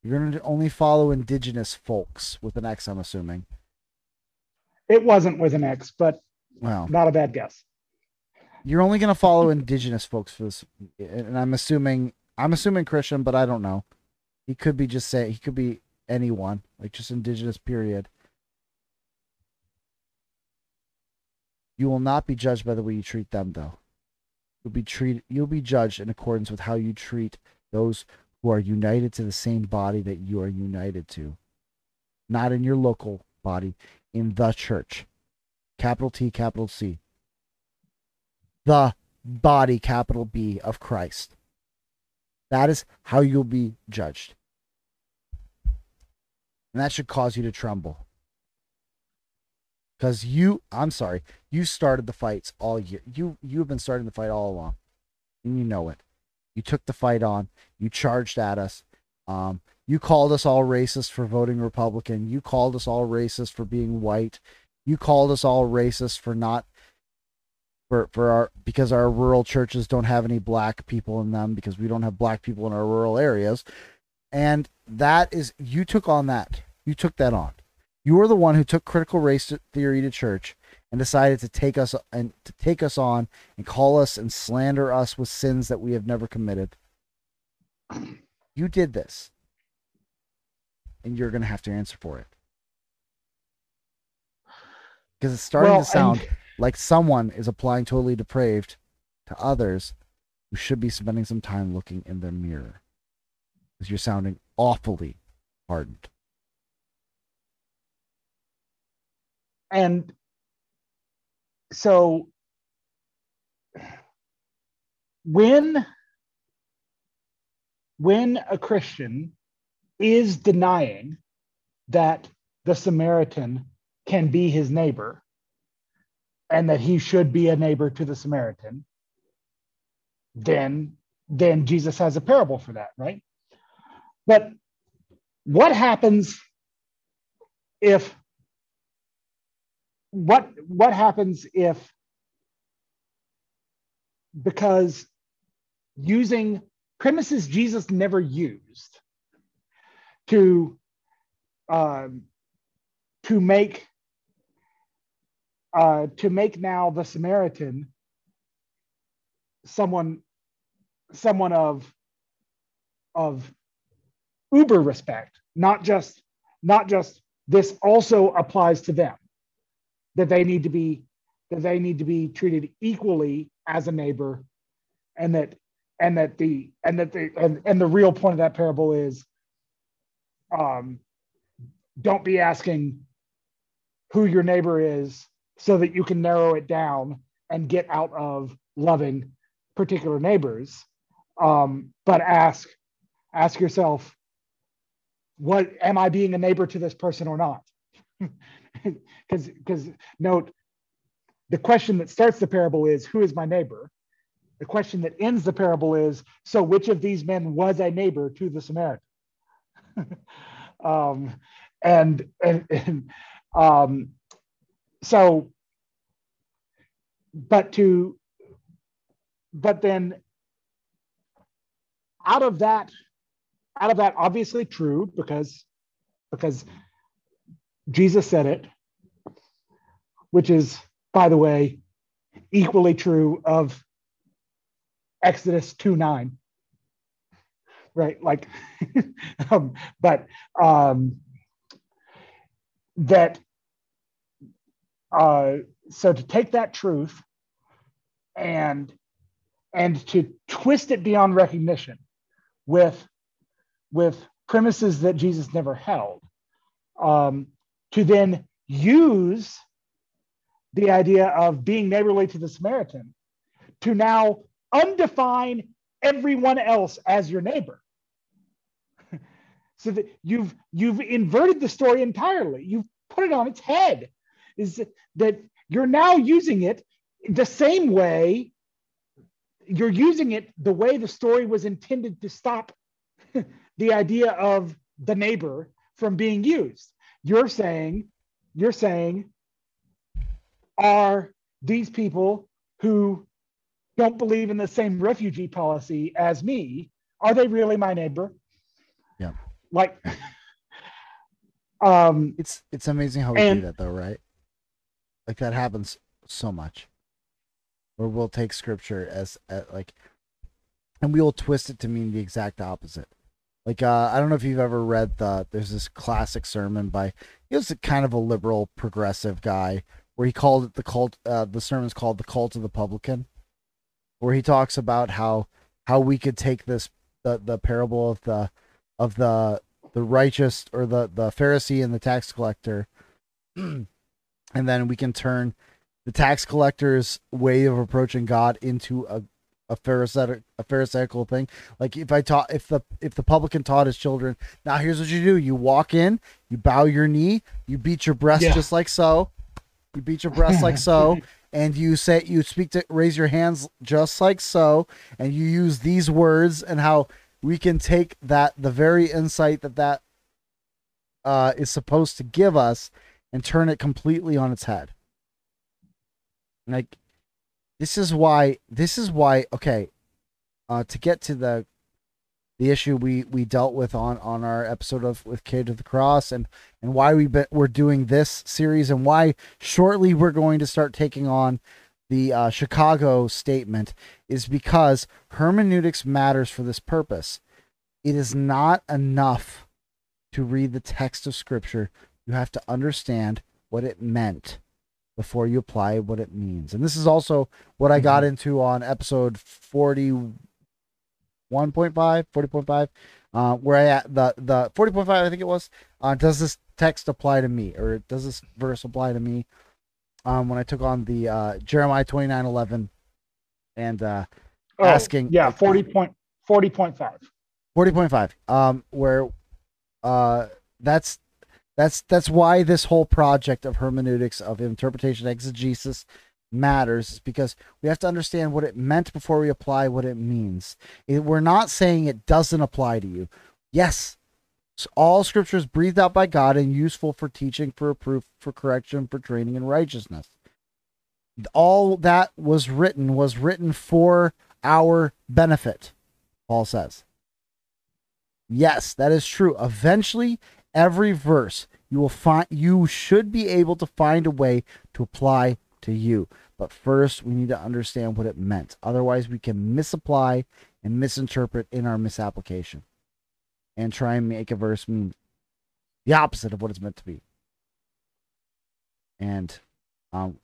You're going to only follow indigenous folks with an X, I'm assuming. It wasn't with an X, but well, not a bad guess. You're only going to follow indigenous folks for this. And I'm assuming Christian, but I don't know. He could be he could be anyone, like just indigenous period. You will not be judged by the way you treat them, though. You'll be judged in accordance with how you treat those who are united to the same body that you are united to. Not in your local body, in the church. Capital T, capital C. The body, capital B, of Christ. That is how you'll be judged. And that should cause you to tremble. Because you started the fights all year. You've been starting the fight all along. And you know it. You took the fight on. You charged at us. You called us all racist for voting Republican. You called us all racist for being white. You called us all racist for because our rural churches don't have any black people in them, because we don't have black people in our rural areas. And you took on that. You took that on. You were the one who took critical race theory to church and decided to take us on and call us and slander us with sins that we have never committed. You did this. And you're going to have to answer for it. Because it's starting to sound like someone is applying totally depraved to others who should be spending some time looking in the mirror. Because you're sounding awfully hardened. And so when a Christian is denying that the Samaritan can be his neighbor and that he should be a neighbor to the Samaritan, then Jesus has a parable for that, right? But what happens if... What happens if, because using premises Jesus never used to make now the Samaritan someone of uber respect, not just this also applies to them. That they need to be treated equally as a neighbor, and the real point of that parable is, don't be asking who your neighbor is so that you can narrow it down and get out of loving particular neighbors, but ask yourself, what am I being a neighbor to this person or not? Because note, the question that starts the parable is, who is my neighbor? The question that ends the parable is, so which of these men was a neighbor to the Samaritan? So But then out of that, obviously true, because Jesus said it, which is, by the way, equally true of Exodus 2:9, right? Like, so to take that truth and to twist it beyond recognition with premises that Jesus never held, to then use the idea of being neighborly to the Samaritan to now undefine everyone else as your neighbor. So that you've inverted the story entirely. You've put it on its head. Is that you're now using it the same way, you're using it the way the story was intended to stop the idea of the neighbor from being used. You're saying, are these people who don't believe in the same refugee policy as me, are they really my neighbor? Yeah. Like, it's amazing how we do that though, right? Like that happens so much, where we'll take scripture and we will twist it to mean the exact opposite. Like, I don't know if you've ever read there's this classic sermon by, he was kind of a liberal progressive guy, where he called it the sermon's called The Cult of the Publican, where he talks about how we could take this, the parable of the righteous, or the Pharisee and the tax collector, and then we can turn the tax collector's way of approaching God into a pharisaical thing. Like if the publican taught his children, now here's what you do: you walk in, you bow your knee, you beat your breast just like so, you beat your breast like so, and you say, you speak to, raise your hands just like so, and you use these words, and how we can take that, the very insight that is supposed to give us, and turn it completely on its head. Like, this is why, okay, to get to the issue we dealt with on our episode with Kid to the Cross, and why we're doing this series, and why shortly we're going to start taking on the Chicago statement, is because hermeneutics matters for this purpose. It is not enough to read the text of Scripture. You have to understand what it meant before you apply what it means. And this is also what I got into on episode 40.5, where the 40.5, I think it was, does this text apply to me, or does this verse apply to me? When I took on the Jeremiah 29:11 and asking, 40.5, where that's why this whole project of hermeneutics, of interpretation, exegesis, matters, is because we have to understand what it meant before we apply what it means. We're not saying it doesn't apply to you. Yes, all Scripture is breathed out by God and useful for teaching, for reproof, for correction, for training in righteousness. All that was written for our benefit, Paul says. Yes, that is true. Eventually, every verse you should be able to find a way to apply to you, but first we need to understand what it meant. Otherwise, we can misapply and misinterpret in our misapplication, and try and make a verse mean the opposite of what it's meant to be. And out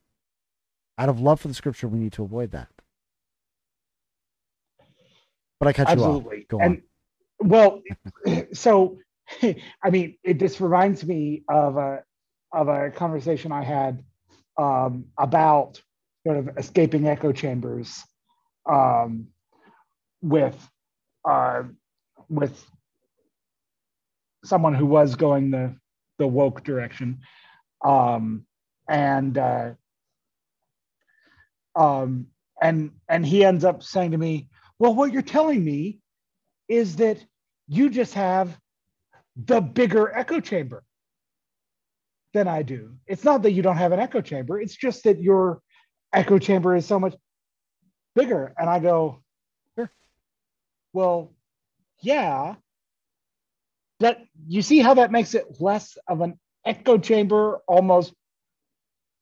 of love for the Scripture, we need to avoid that. But I cut you off. Go on. Well, so I mean, this reminds me of a conversation I had about sort of escaping echo chambers with someone who was going the woke direction, and he ends up saying to me, "Well, what you're telling me is that you just have the bigger echo chamber than I do. It's not that you don't have an echo chamber. It's just that your echo chamber is so much bigger. And I go, sure. Well, yeah. That, you see how that makes it less of an echo chamber almost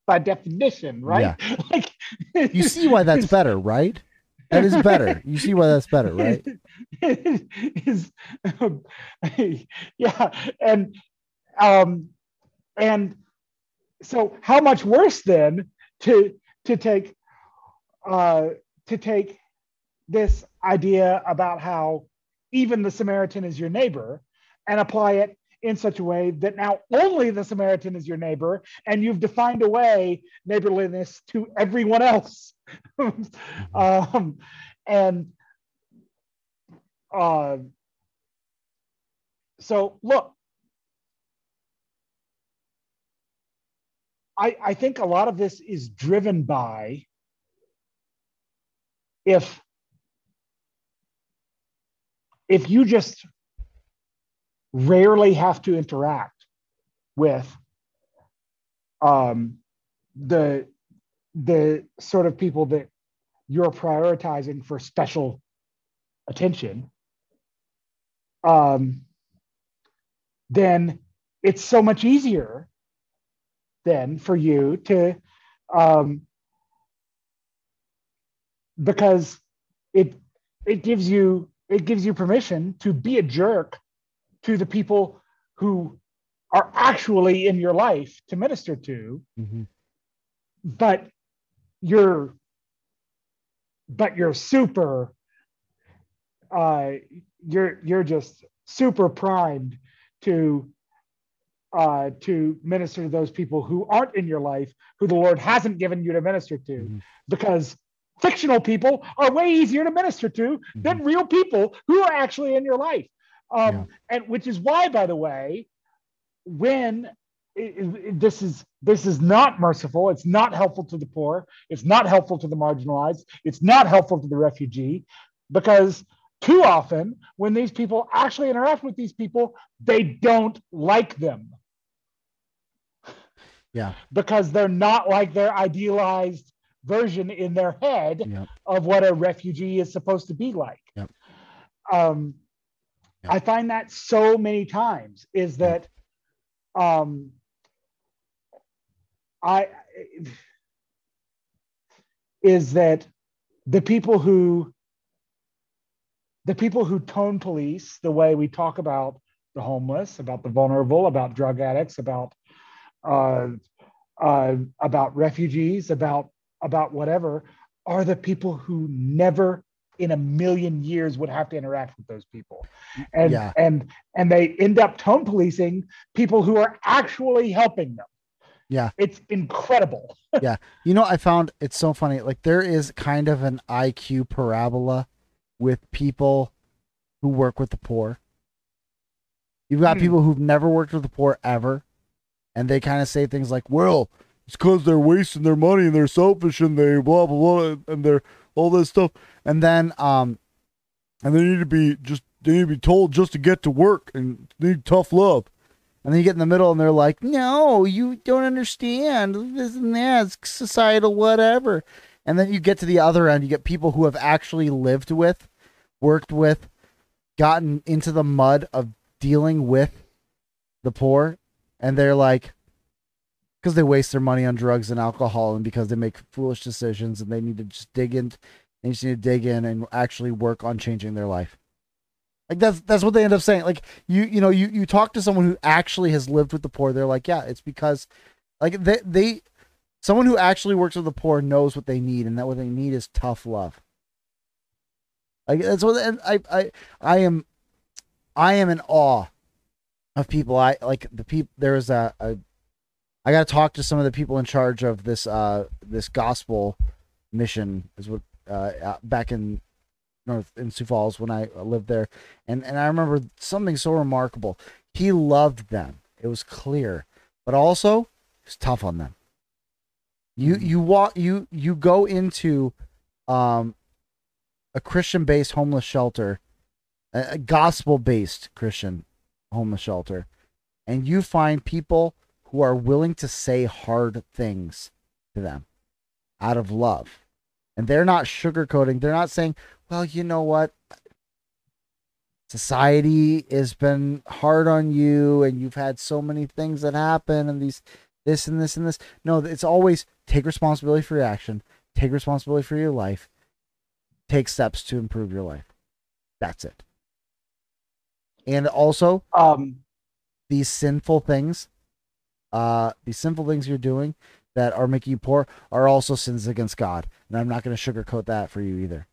by definition, right? Yeah. Like, you see why that's better, right? That is better. You see why that's better, right? Yeah. And so how much worse then to take this idea about how even the Samaritan is your neighbor and apply it in such a way that now only the Samaritan is your neighbor, and you've defined away neighborliness to everyone else. So look, I think a lot of this is driven by if you just rarely have to interact with the sort of people that you're prioritizing for special attention, then it's so much easier then for you to, because it gives you permission to be a jerk to the people who are actually in your life to minister to, mm-hmm. But you're super, you're just super primed to minister to those people who aren't in your life, who the Lord hasn't given you to minister to, mm-hmm. because fictional people are way easier to minister to mm-hmm. than real people who are actually in your life. And which is why, by the way, when this is not merciful, it's not helpful to the poor, it's not helpful to the marginalized, it's not helpful to the refugee, because too often when these people actually interact with these people, they don't like them. Yeah, because they're not like their idealized version in their head yep. of what a refugee is supposed to be like. Yep. I find that so many times is that the people who tone police the way we talk about the homeless, about the vulnerable, about drug addicts, about refugees, about whatever, are the people who never in a million years would have to interact with those people. And, yeah. and they end up tone policing people who are actually helping them. Yeah. It's incredible. Yeah. You know, I found it's so funny. Like, there is kind of an IQ parabola with people who work with the poor. You've got people who've never worked with the poor ever. And they kind of say things like, well, it's because they're wasting their money and they're selfish and they blah, blah, blah. And they're all this stuff. And then, they need to be told just to get to work and need tough love. And then you get in the middle and they're like, no, you don't understand this and that, it's societal, whatever. And then you get to the other end, you get people who have actually lived with, worked with, gotten into the mud of dealing with the poor. And they're like, because they waste their money on drugs and alcohol and because they make foolish decisions and they need to just dig in. They just need to dig in and actually work on changing their life. Like, that's what they end up saying. Like, you talk to someone who actually has lived with the poor. They're like, yeah, it's because like someone who actually works with the poor knows what they need. And that what they need is tough love. Like, that's what, and I am in awe of people. I like the people, there is I got to talk to some of the people in charge of this, this gospel mission is what, back in North in Sioux Falls when I lived there. And I remember something so remarkable. He loved them. It was clear, but also it was tough on them. You go into, a Christian based homeless shelter, a gospel based Christian homeless shelter. And you find people who are willing to say hard things to them. out of love. And they're not sugarcoating. They're not saying, well, you know what? Society has been hard on you and you've had so many things that happen and these, this and this and this. No, it's always take responsibility for your action. Take responsibility for your life. Take steps to improve your life. That's it. And also, these sinful things you're doing that are making you poor are also sins against God. And I'm not going to sugarcoat that for you either.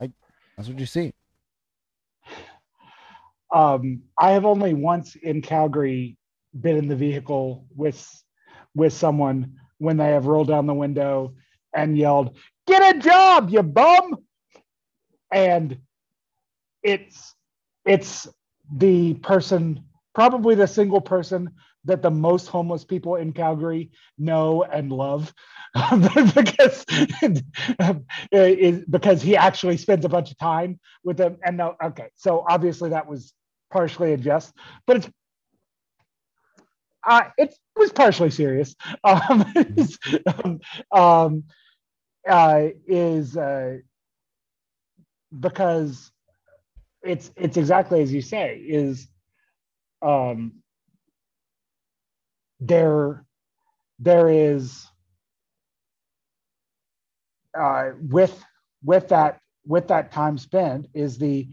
That's what you see. I have only once in Calgary been in the vehicle with someone when they have rolled down the window and yelled, "Get a job, you bum!" And it's the person, probably the single person that the most homeless people in Calgary know and love, because he actually spends a bunch of time with them. And no, okay, so obviously that was partially a jest, but it was partially serious. Because it's exactly as you say is. There is with that time spent is the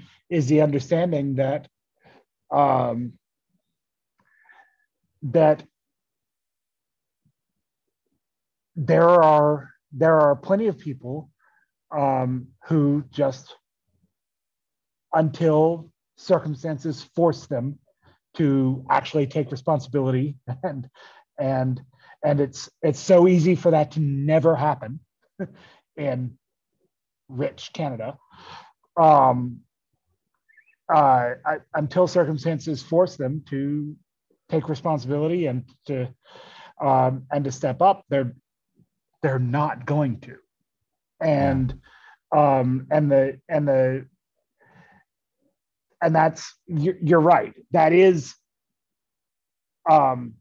understanding that that there are plenty of people who just until circumstances force them to actually take responsibility, and it's so easy for that to never happen in rich Canada. Until circumstances force them to take responsibility and to step up, they're not going to. And yeah. And that's, you're right. That is one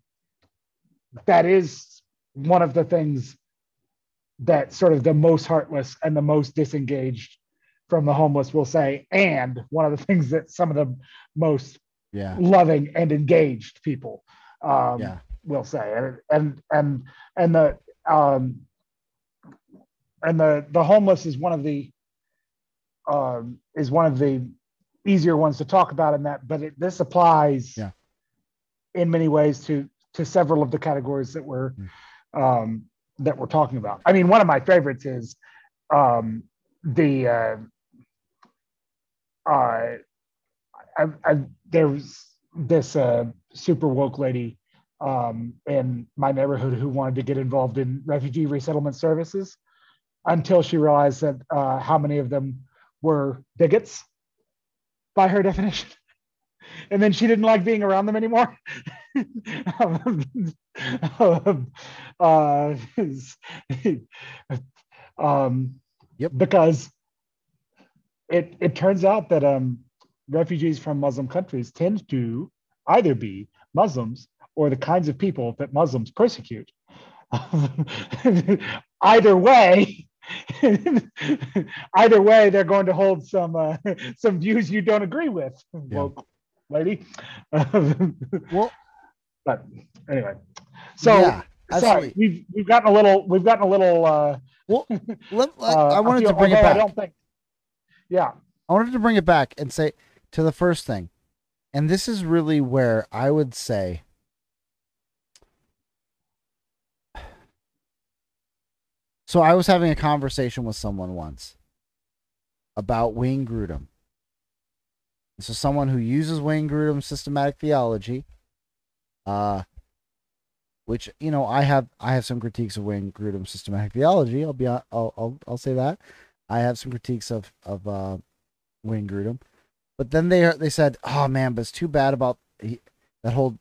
of the things that sort of the most heartless and the most disengaged from the homeless will say, and one of the things that some of the most loving and engaged people will say, and the homeless is one of the easier ones to talk about in that, but this applies in many ways to several of the categories that we're talking about. I mean, one of my favorites is there's this super woke lady in my neighborhood who wanted to get involved in refugee resettlement services until she realized that how many of them were bigots by her definition, and then she didn't like being around them anymore. Because it turns out that refugees from Muslim countries tend to either be Muslims or the kinds of people that Muslims persecute. Either way, they're going to hold some views you don't agree with, woke lady. But anyway, so sorry, we've gotten a little. I wanted to bring it back. I don't think. Yeah, I wanted to bring it back and say to the first thing, and this is really where I would say. So I was having a conversation with someone once about Wayne Grudem. So someone who uses Wayne Grudem's systematic theology, which, you know, I have some critiques of Wayne Grudem's systematic theology. I'll say that I have some critiques of Wayne Grudem, but then they said, "Oh man, but it's too bad about that whole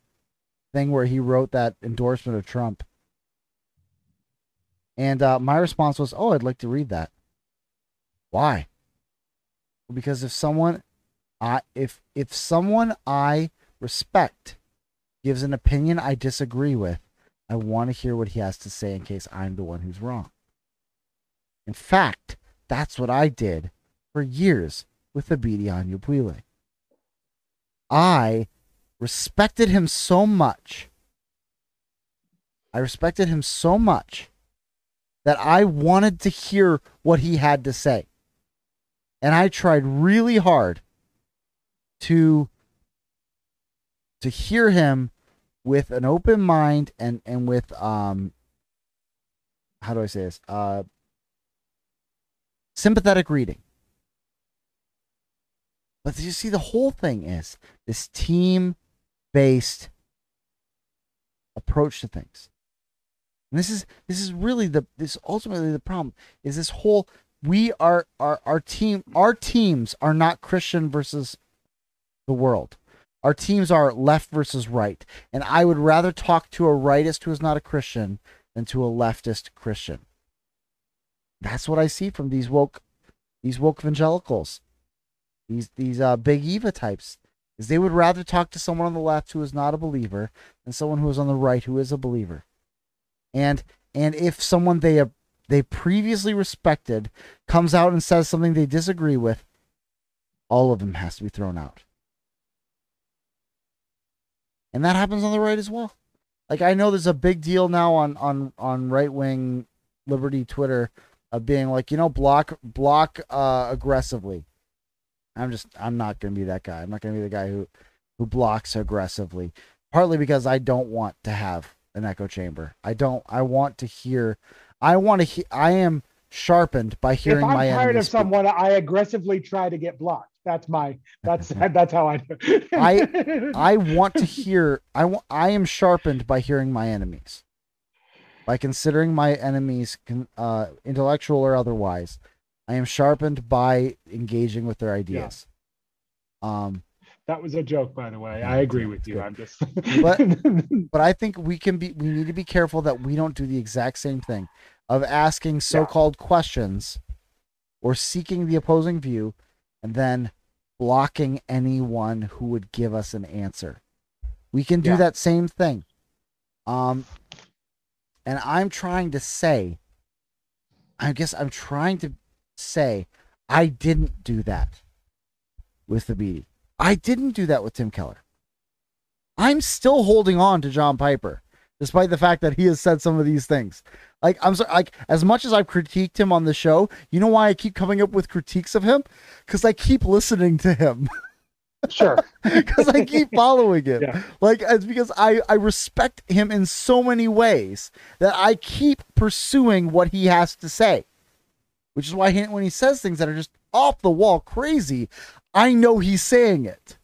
thing where he wrote that endorsement of Trump." And my response was, "Oh, I'd like to read that." Why? Because if someone I respect gives an opinion I disagree with, I want to hear what he has to say in case I'm the one who's wrong. In fact, that's what I did for years with Thabiti on Yubwile. I respected him so much. I respected him so much that I wanted to hear what he had to say. And I tried really hard to hear him with an open mind and with, how do I say this? Sympathetic reading. But you see, the whole thing is this team-based approach to things. And this is really ultimately the problem is this whole, we are our teams are not Christian versus the world. Our teams are left versus right. And I would rather talk to a rightist who is not a Christian than to a leftist Christian. That's what I see from these woke evangelicals, these big Eva types, is they would rather talk to someone on the left who is not a believer than someone who is on the right who is a believer. And if someone they previously respected comes out and says something they disagree with, all of them has to be thrown out. And that happens on the right as well. Like, I know there's a big deal now on right-wing liberty Twitter of being like, you know, block aggressively. I'm not going to be that guy. I'm not going to be the guy who blocks aggressively, partly because I don't want to have an echo chamber. I am sharpened by hearing my enemies. If I'm tired of someone, I aggressively try to get blocked. That's how I do it. I am sharpened by hearing my enemies, by considering my enemies intellectual or otherwise. I am sharpened by engaging with their ideas. Yeah. That was a joke, by the way. I agree with you. Good. I'm just but I think we need to be careful that we don't do the exact same thing of asking so-called questions or seeking the opposing view and then blocking anyone who would give us an answer. We can do that same thing. And I'm trying to say, I didn't do that with Thabiti. I didn't do that with Tim Keller. I'm still holding on to John Piper, despite the fact that he has said some of these things. Like, I'm sorry, like, as much as I've critiqued him on the show, you know why I keep coming up with critiques of him? Because I keep listening to him. Sure. Because I keep following him. Yeah. Like, it's because I respect him in so many ways that I keep pursuing what he has to say. Which is why when he says things that are just off the wall crazy, I know he's saying it.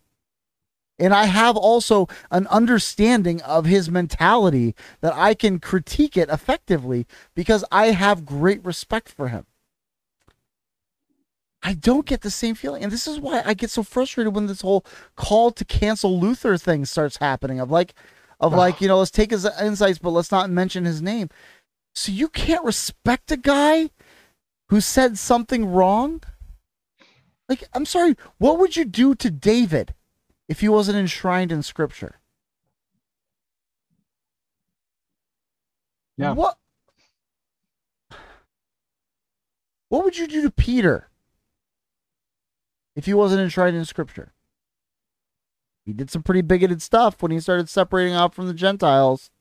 And I have also an understanding of his mentality that I can critique it effectively because I have great respect for him. I don't get the same feeling. And this is why I get so frustrated when this whole call to cancel Luther thing starts happening. You know, let's take his insights, but let's not mention his name. So you can't respect a guy who said something wrong? Like, I'm sorry, what would you do to David if he wasn't enshrined in Scripture? Yeah. What would you do to Peter if he wasn't enshrined in Scripture? He did some pretty bigoted stuff when he started separating out from the Gentiles.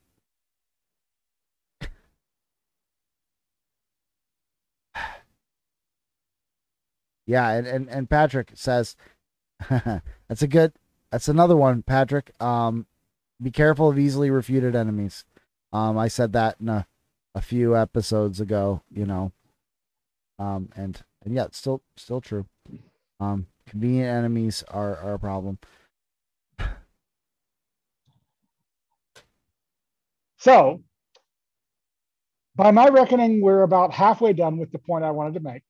Yeah, and Patrick says, that's another one, Patrick. Be careful of easily refuted enemies. I said that in a few episodes ago, you know. And yeah, it's still true. Convenient enemies are a problem. So, by my reckoning, we're about halfway done with the point I wanted to make.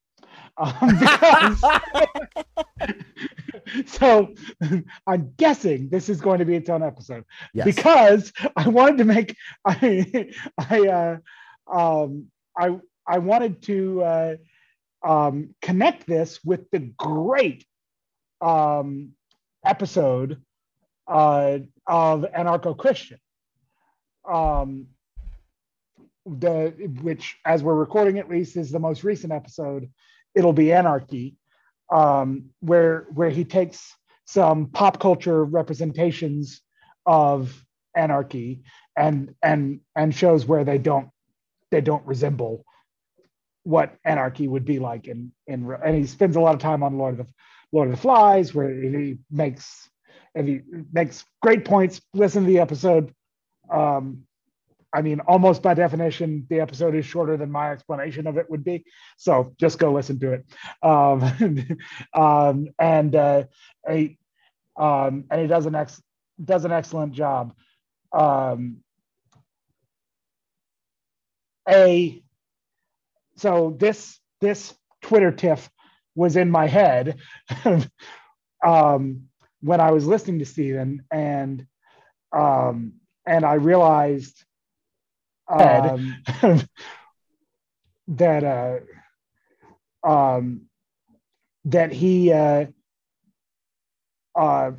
So I'm guessing this is going to be its own episode. Yes. Because I wanted to make I wanted to connect this with the great episode of Anarcho-Christian which, as we're recording at least, is the most recent episode, it'll be Anarchy, where he takes some pop culture representations of anarchy and shows where they don't resemble what anarchy would be like and he spends a lot of time on Lord of the Flies, where he makes great points. Listen to the episode. I mean, almost by definition, the episode is shorter than my explanation of it would be. So just go listen to it. And he does an excellent job. So this Twitter tiff was in my head when I was listening to Stephen, and I realized that he,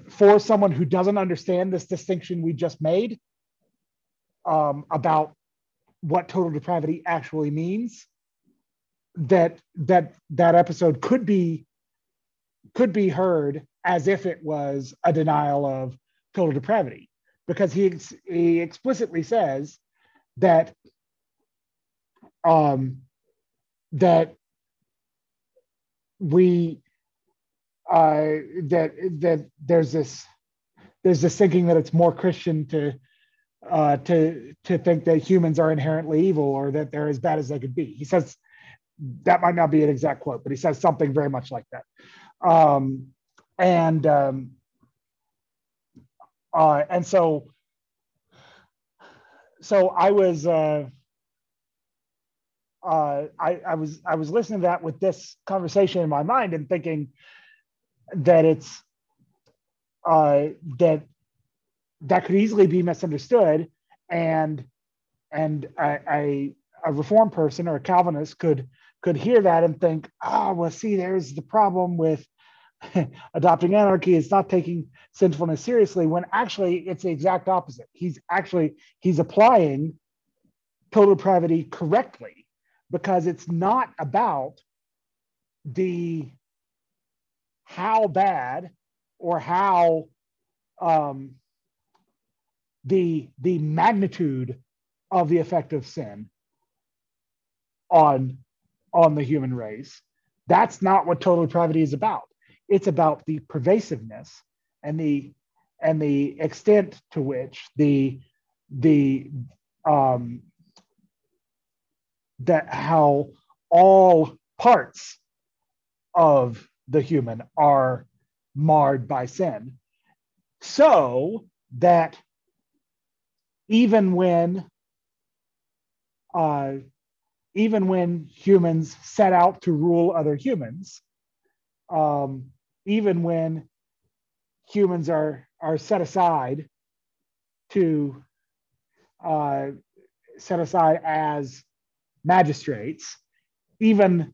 for someone who doesn't understand this distinction we just made about what total depravity actually means, that episode could be heard as if it was a denial of total depravity, because he explicitly says that there's this thinking that it's more Christian to think that humans are inherently evil or that they're as bad as they could be. He says that might not be an exact quote, but he says something very much like that. So I was I was listening to that with this conversation in my mind and thinking that it's that could easily be misunderstood, and a Reformed person or a Calvinist could hear that and think, well, see, there's the problem with adopting anarchy. It's not taking sinfulness seriously, when actually it's the exact opposite. He's applying total depravity correctly, because it's not about the how bad or how the magnitude of the effect of sin on the human race. That's not what total depravity is about. It's about the pervasiveness and the extent to which that how all parts of the human are marred by sin, so that even when humans set out to rule other humans, even when humans are set aside as magistrates, even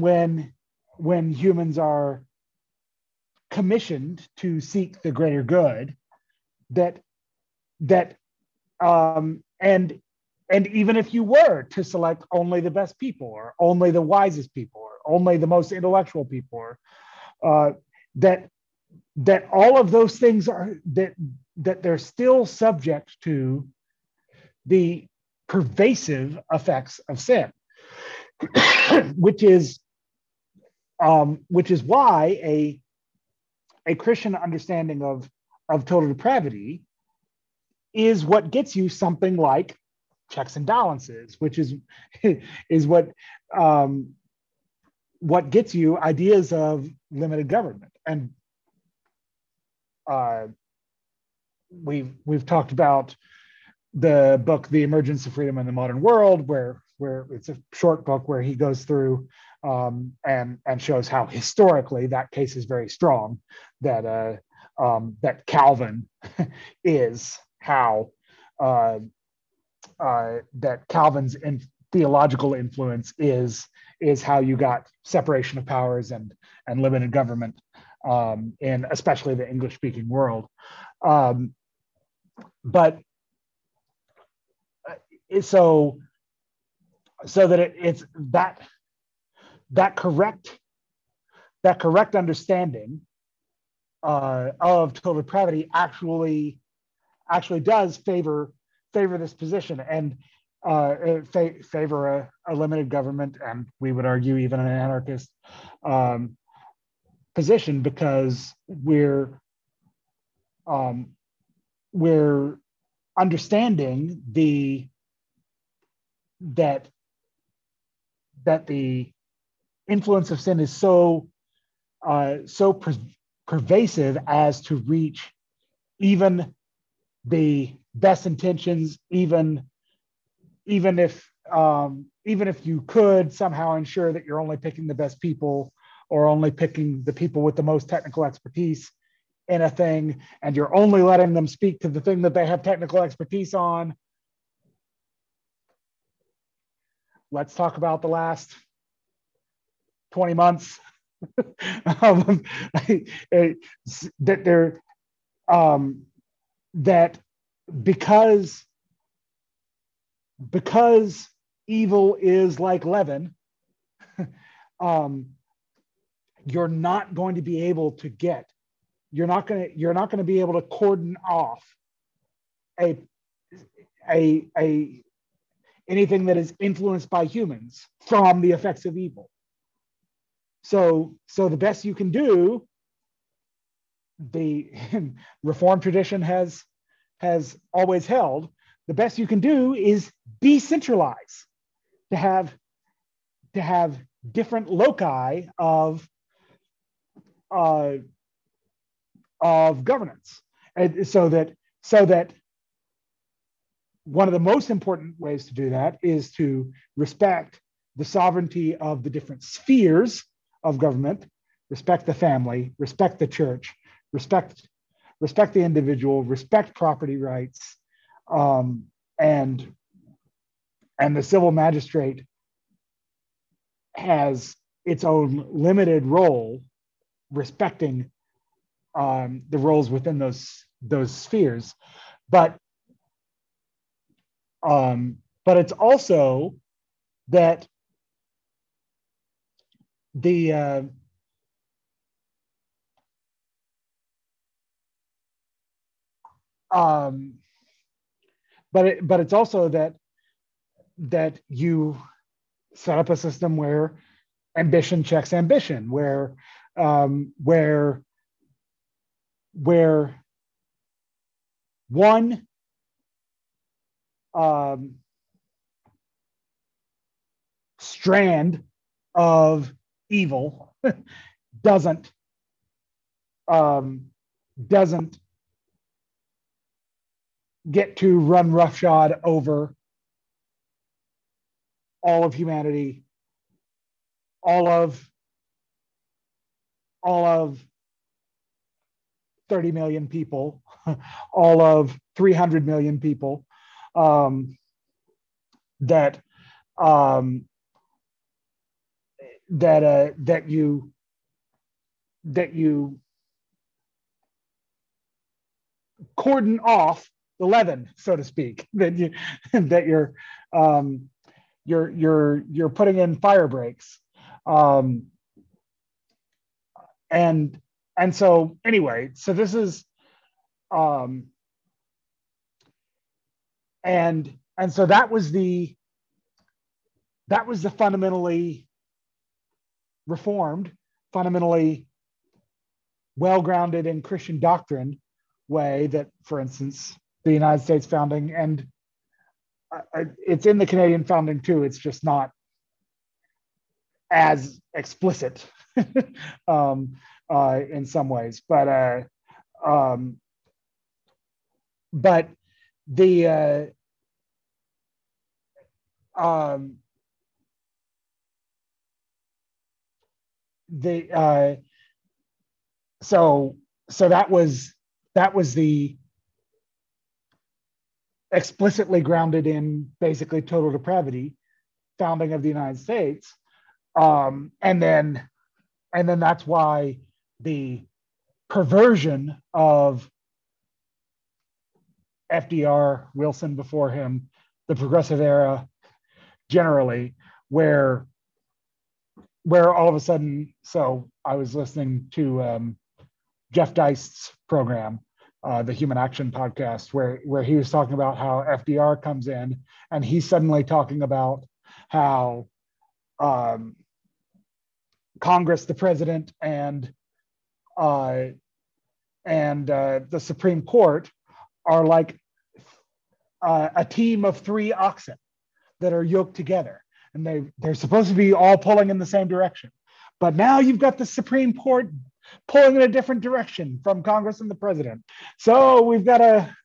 when humans are commissioned to seek the greater good, and even if you were to select only the best people or only the wisest people or only the most intellectual people, or that all of those things are that they're still subject to the pervasive effects of sin, which is why a Christian understanding of total depravity is what gets you something like checks and balances, which is what gets you ideas of limited government. And we've talked about the book The Emergence of Freedom in the Modern World, where it's a short book where he goes through and shows how historically that case is very strong, that Calvin is how that Calvin's theological influence is how you got separation of powers and limited government in especially the English-speaking world. But so that it's that correct understanding of total depravity actually does favor this position, and favor a limited government, and we would argue even an anarchist position, because we're understanding that the influence of sin is so pervasive as to reach even the best intentions, even if you could somehow ensure that you're only picking the best people, or only picking the people with the most technical expertise in a thing, and you're only letting them speak to the thing that they have technical expertise on. Let's talk about the last 20 months. Because evil is like leaven, you're not going to be able to get, you're not going to be able to cordon off anything that is influenced by humans from the effects of evil. So the best you can do, the Reformed tradition has always held, the best you can do is decentralize, to have different loci of governance, and so that one of the most important ways to do that is to respect the sovereignty of the different spheres of government, respect the family, respect the church, respect the individual, respect property rights, and the civil magistrate has its own limited role, respecting the roles within those spheres, but it's also that it's also that you set up a system where ambition checks ambition, where one strand of evil doesn't get to run roughshod over all of humanity, all of 30 million people, all of 300 million people, that you cordon off the leaven, so to speak, that you're putting in fire breaks, and so anyway, so this is, and so that was the fundamentally Reformed, fundamentally well-grounded in Christian doctrine way that, for instance, the United States founding, and it's in the Canadian founding too, it's just not as explicit in some ways, so that was the explicitly grounded in basically total depravity founding of the United States, and then that's why the perversion of FDR, Wilson before him, the progressive era generally, where all of a sudden, so I was listening to Jeff Deist's program, the Human Action podcast, where he was talking about how FDR comes in, and he's suddenly talking about how Congress, the president, and the Supreme Court are like a team of three oxen that are yoked together, and they're supposed to be all pulling in the same direction. But now you've got the Supreme Court pulling in a different direction from Congress and the president. So we've got to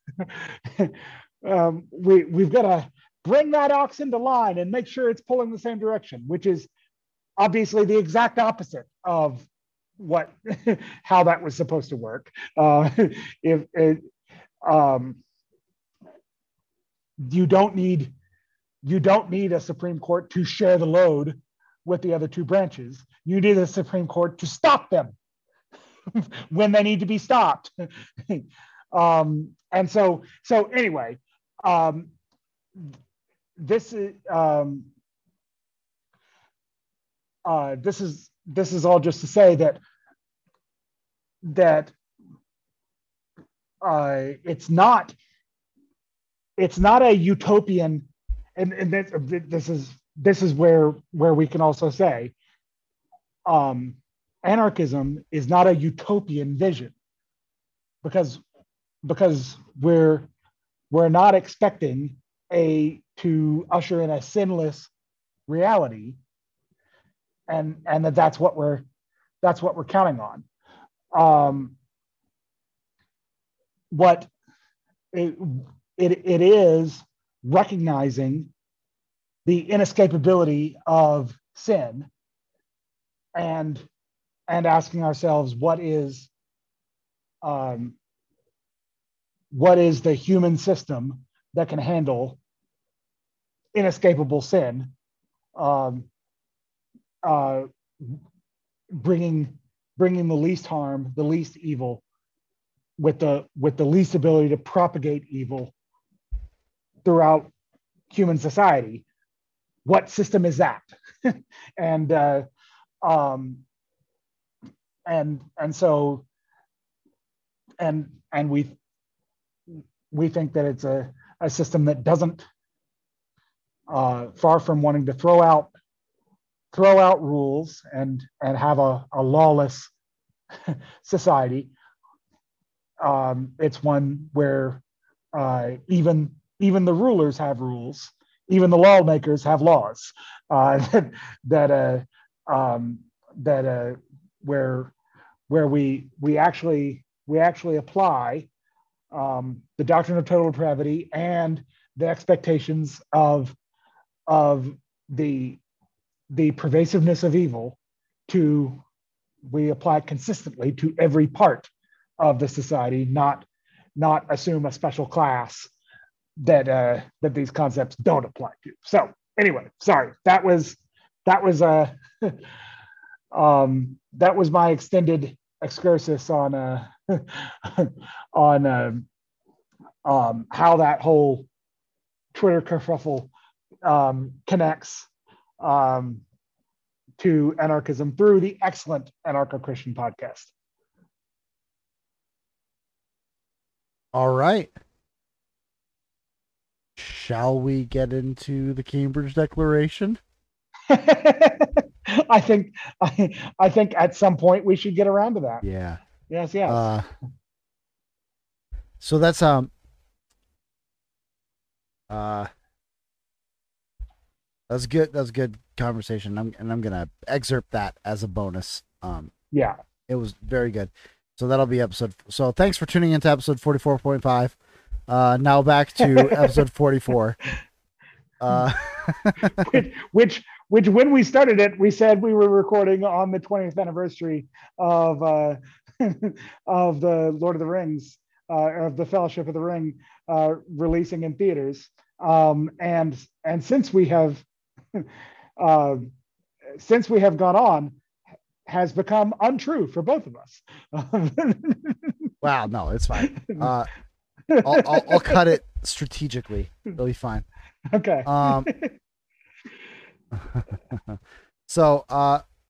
we've got to bring that ox into line and make sure it's pulling the same direction, which is obviously the exact opposite of what how that was supposed to work. You don't need a Supreme Court to share the load with the other two branches. You need a Supreme Court to stop them when they need to be stopped. And so anyway, this is all just to say that it's not a utopian, and this is where we can also say anarchism is not a utopian vision, because we're not expecting to usher in a sinless reality, and that's what we're counting on. What it is, recognizing the inescapability of sin, and asking ourselves, what is the human system that can handle inescapable sin, bringing the least harm, the least evil, with the least ability to propagate evil throughout human society. What system is that? And so we think that it's a system that doesn't, far from wanting to throw out rules and have a lawless society, it's one where even the rulers have rules, even the lawmakers have laws, where we actually apply the doctrine of total depravity and the expectations of the pervasiveness of evil we apply consistently to every part of the society, not assume a special class that these concepts don't apply to. So anyway, sorry, that was that was my extended excursus on on how that whole Twitter kerfuffle connects to anarchism through the excellent Anarcho-Christian podcast. All right. Shall we get into the Cambridge Declaration? I think at some point we should get around to that. Yeah. Yes. So that's that's good. That's good conversation. I'm gonna excerpt that as a bonus. Yeah, it was very good. So that'll be episode. So thanks for tuning into episode 44.5. Now back to episode 44. Which when we started it, we said we were recording on the 20th anniversary of the Lord of the Rings, of the Fellowship of the Ring, releasing in theaters. And since we have gone on, has become untrue for both of us. Wow, no, it's fine. I'll cut it strategically. It'll be fine. Okay. So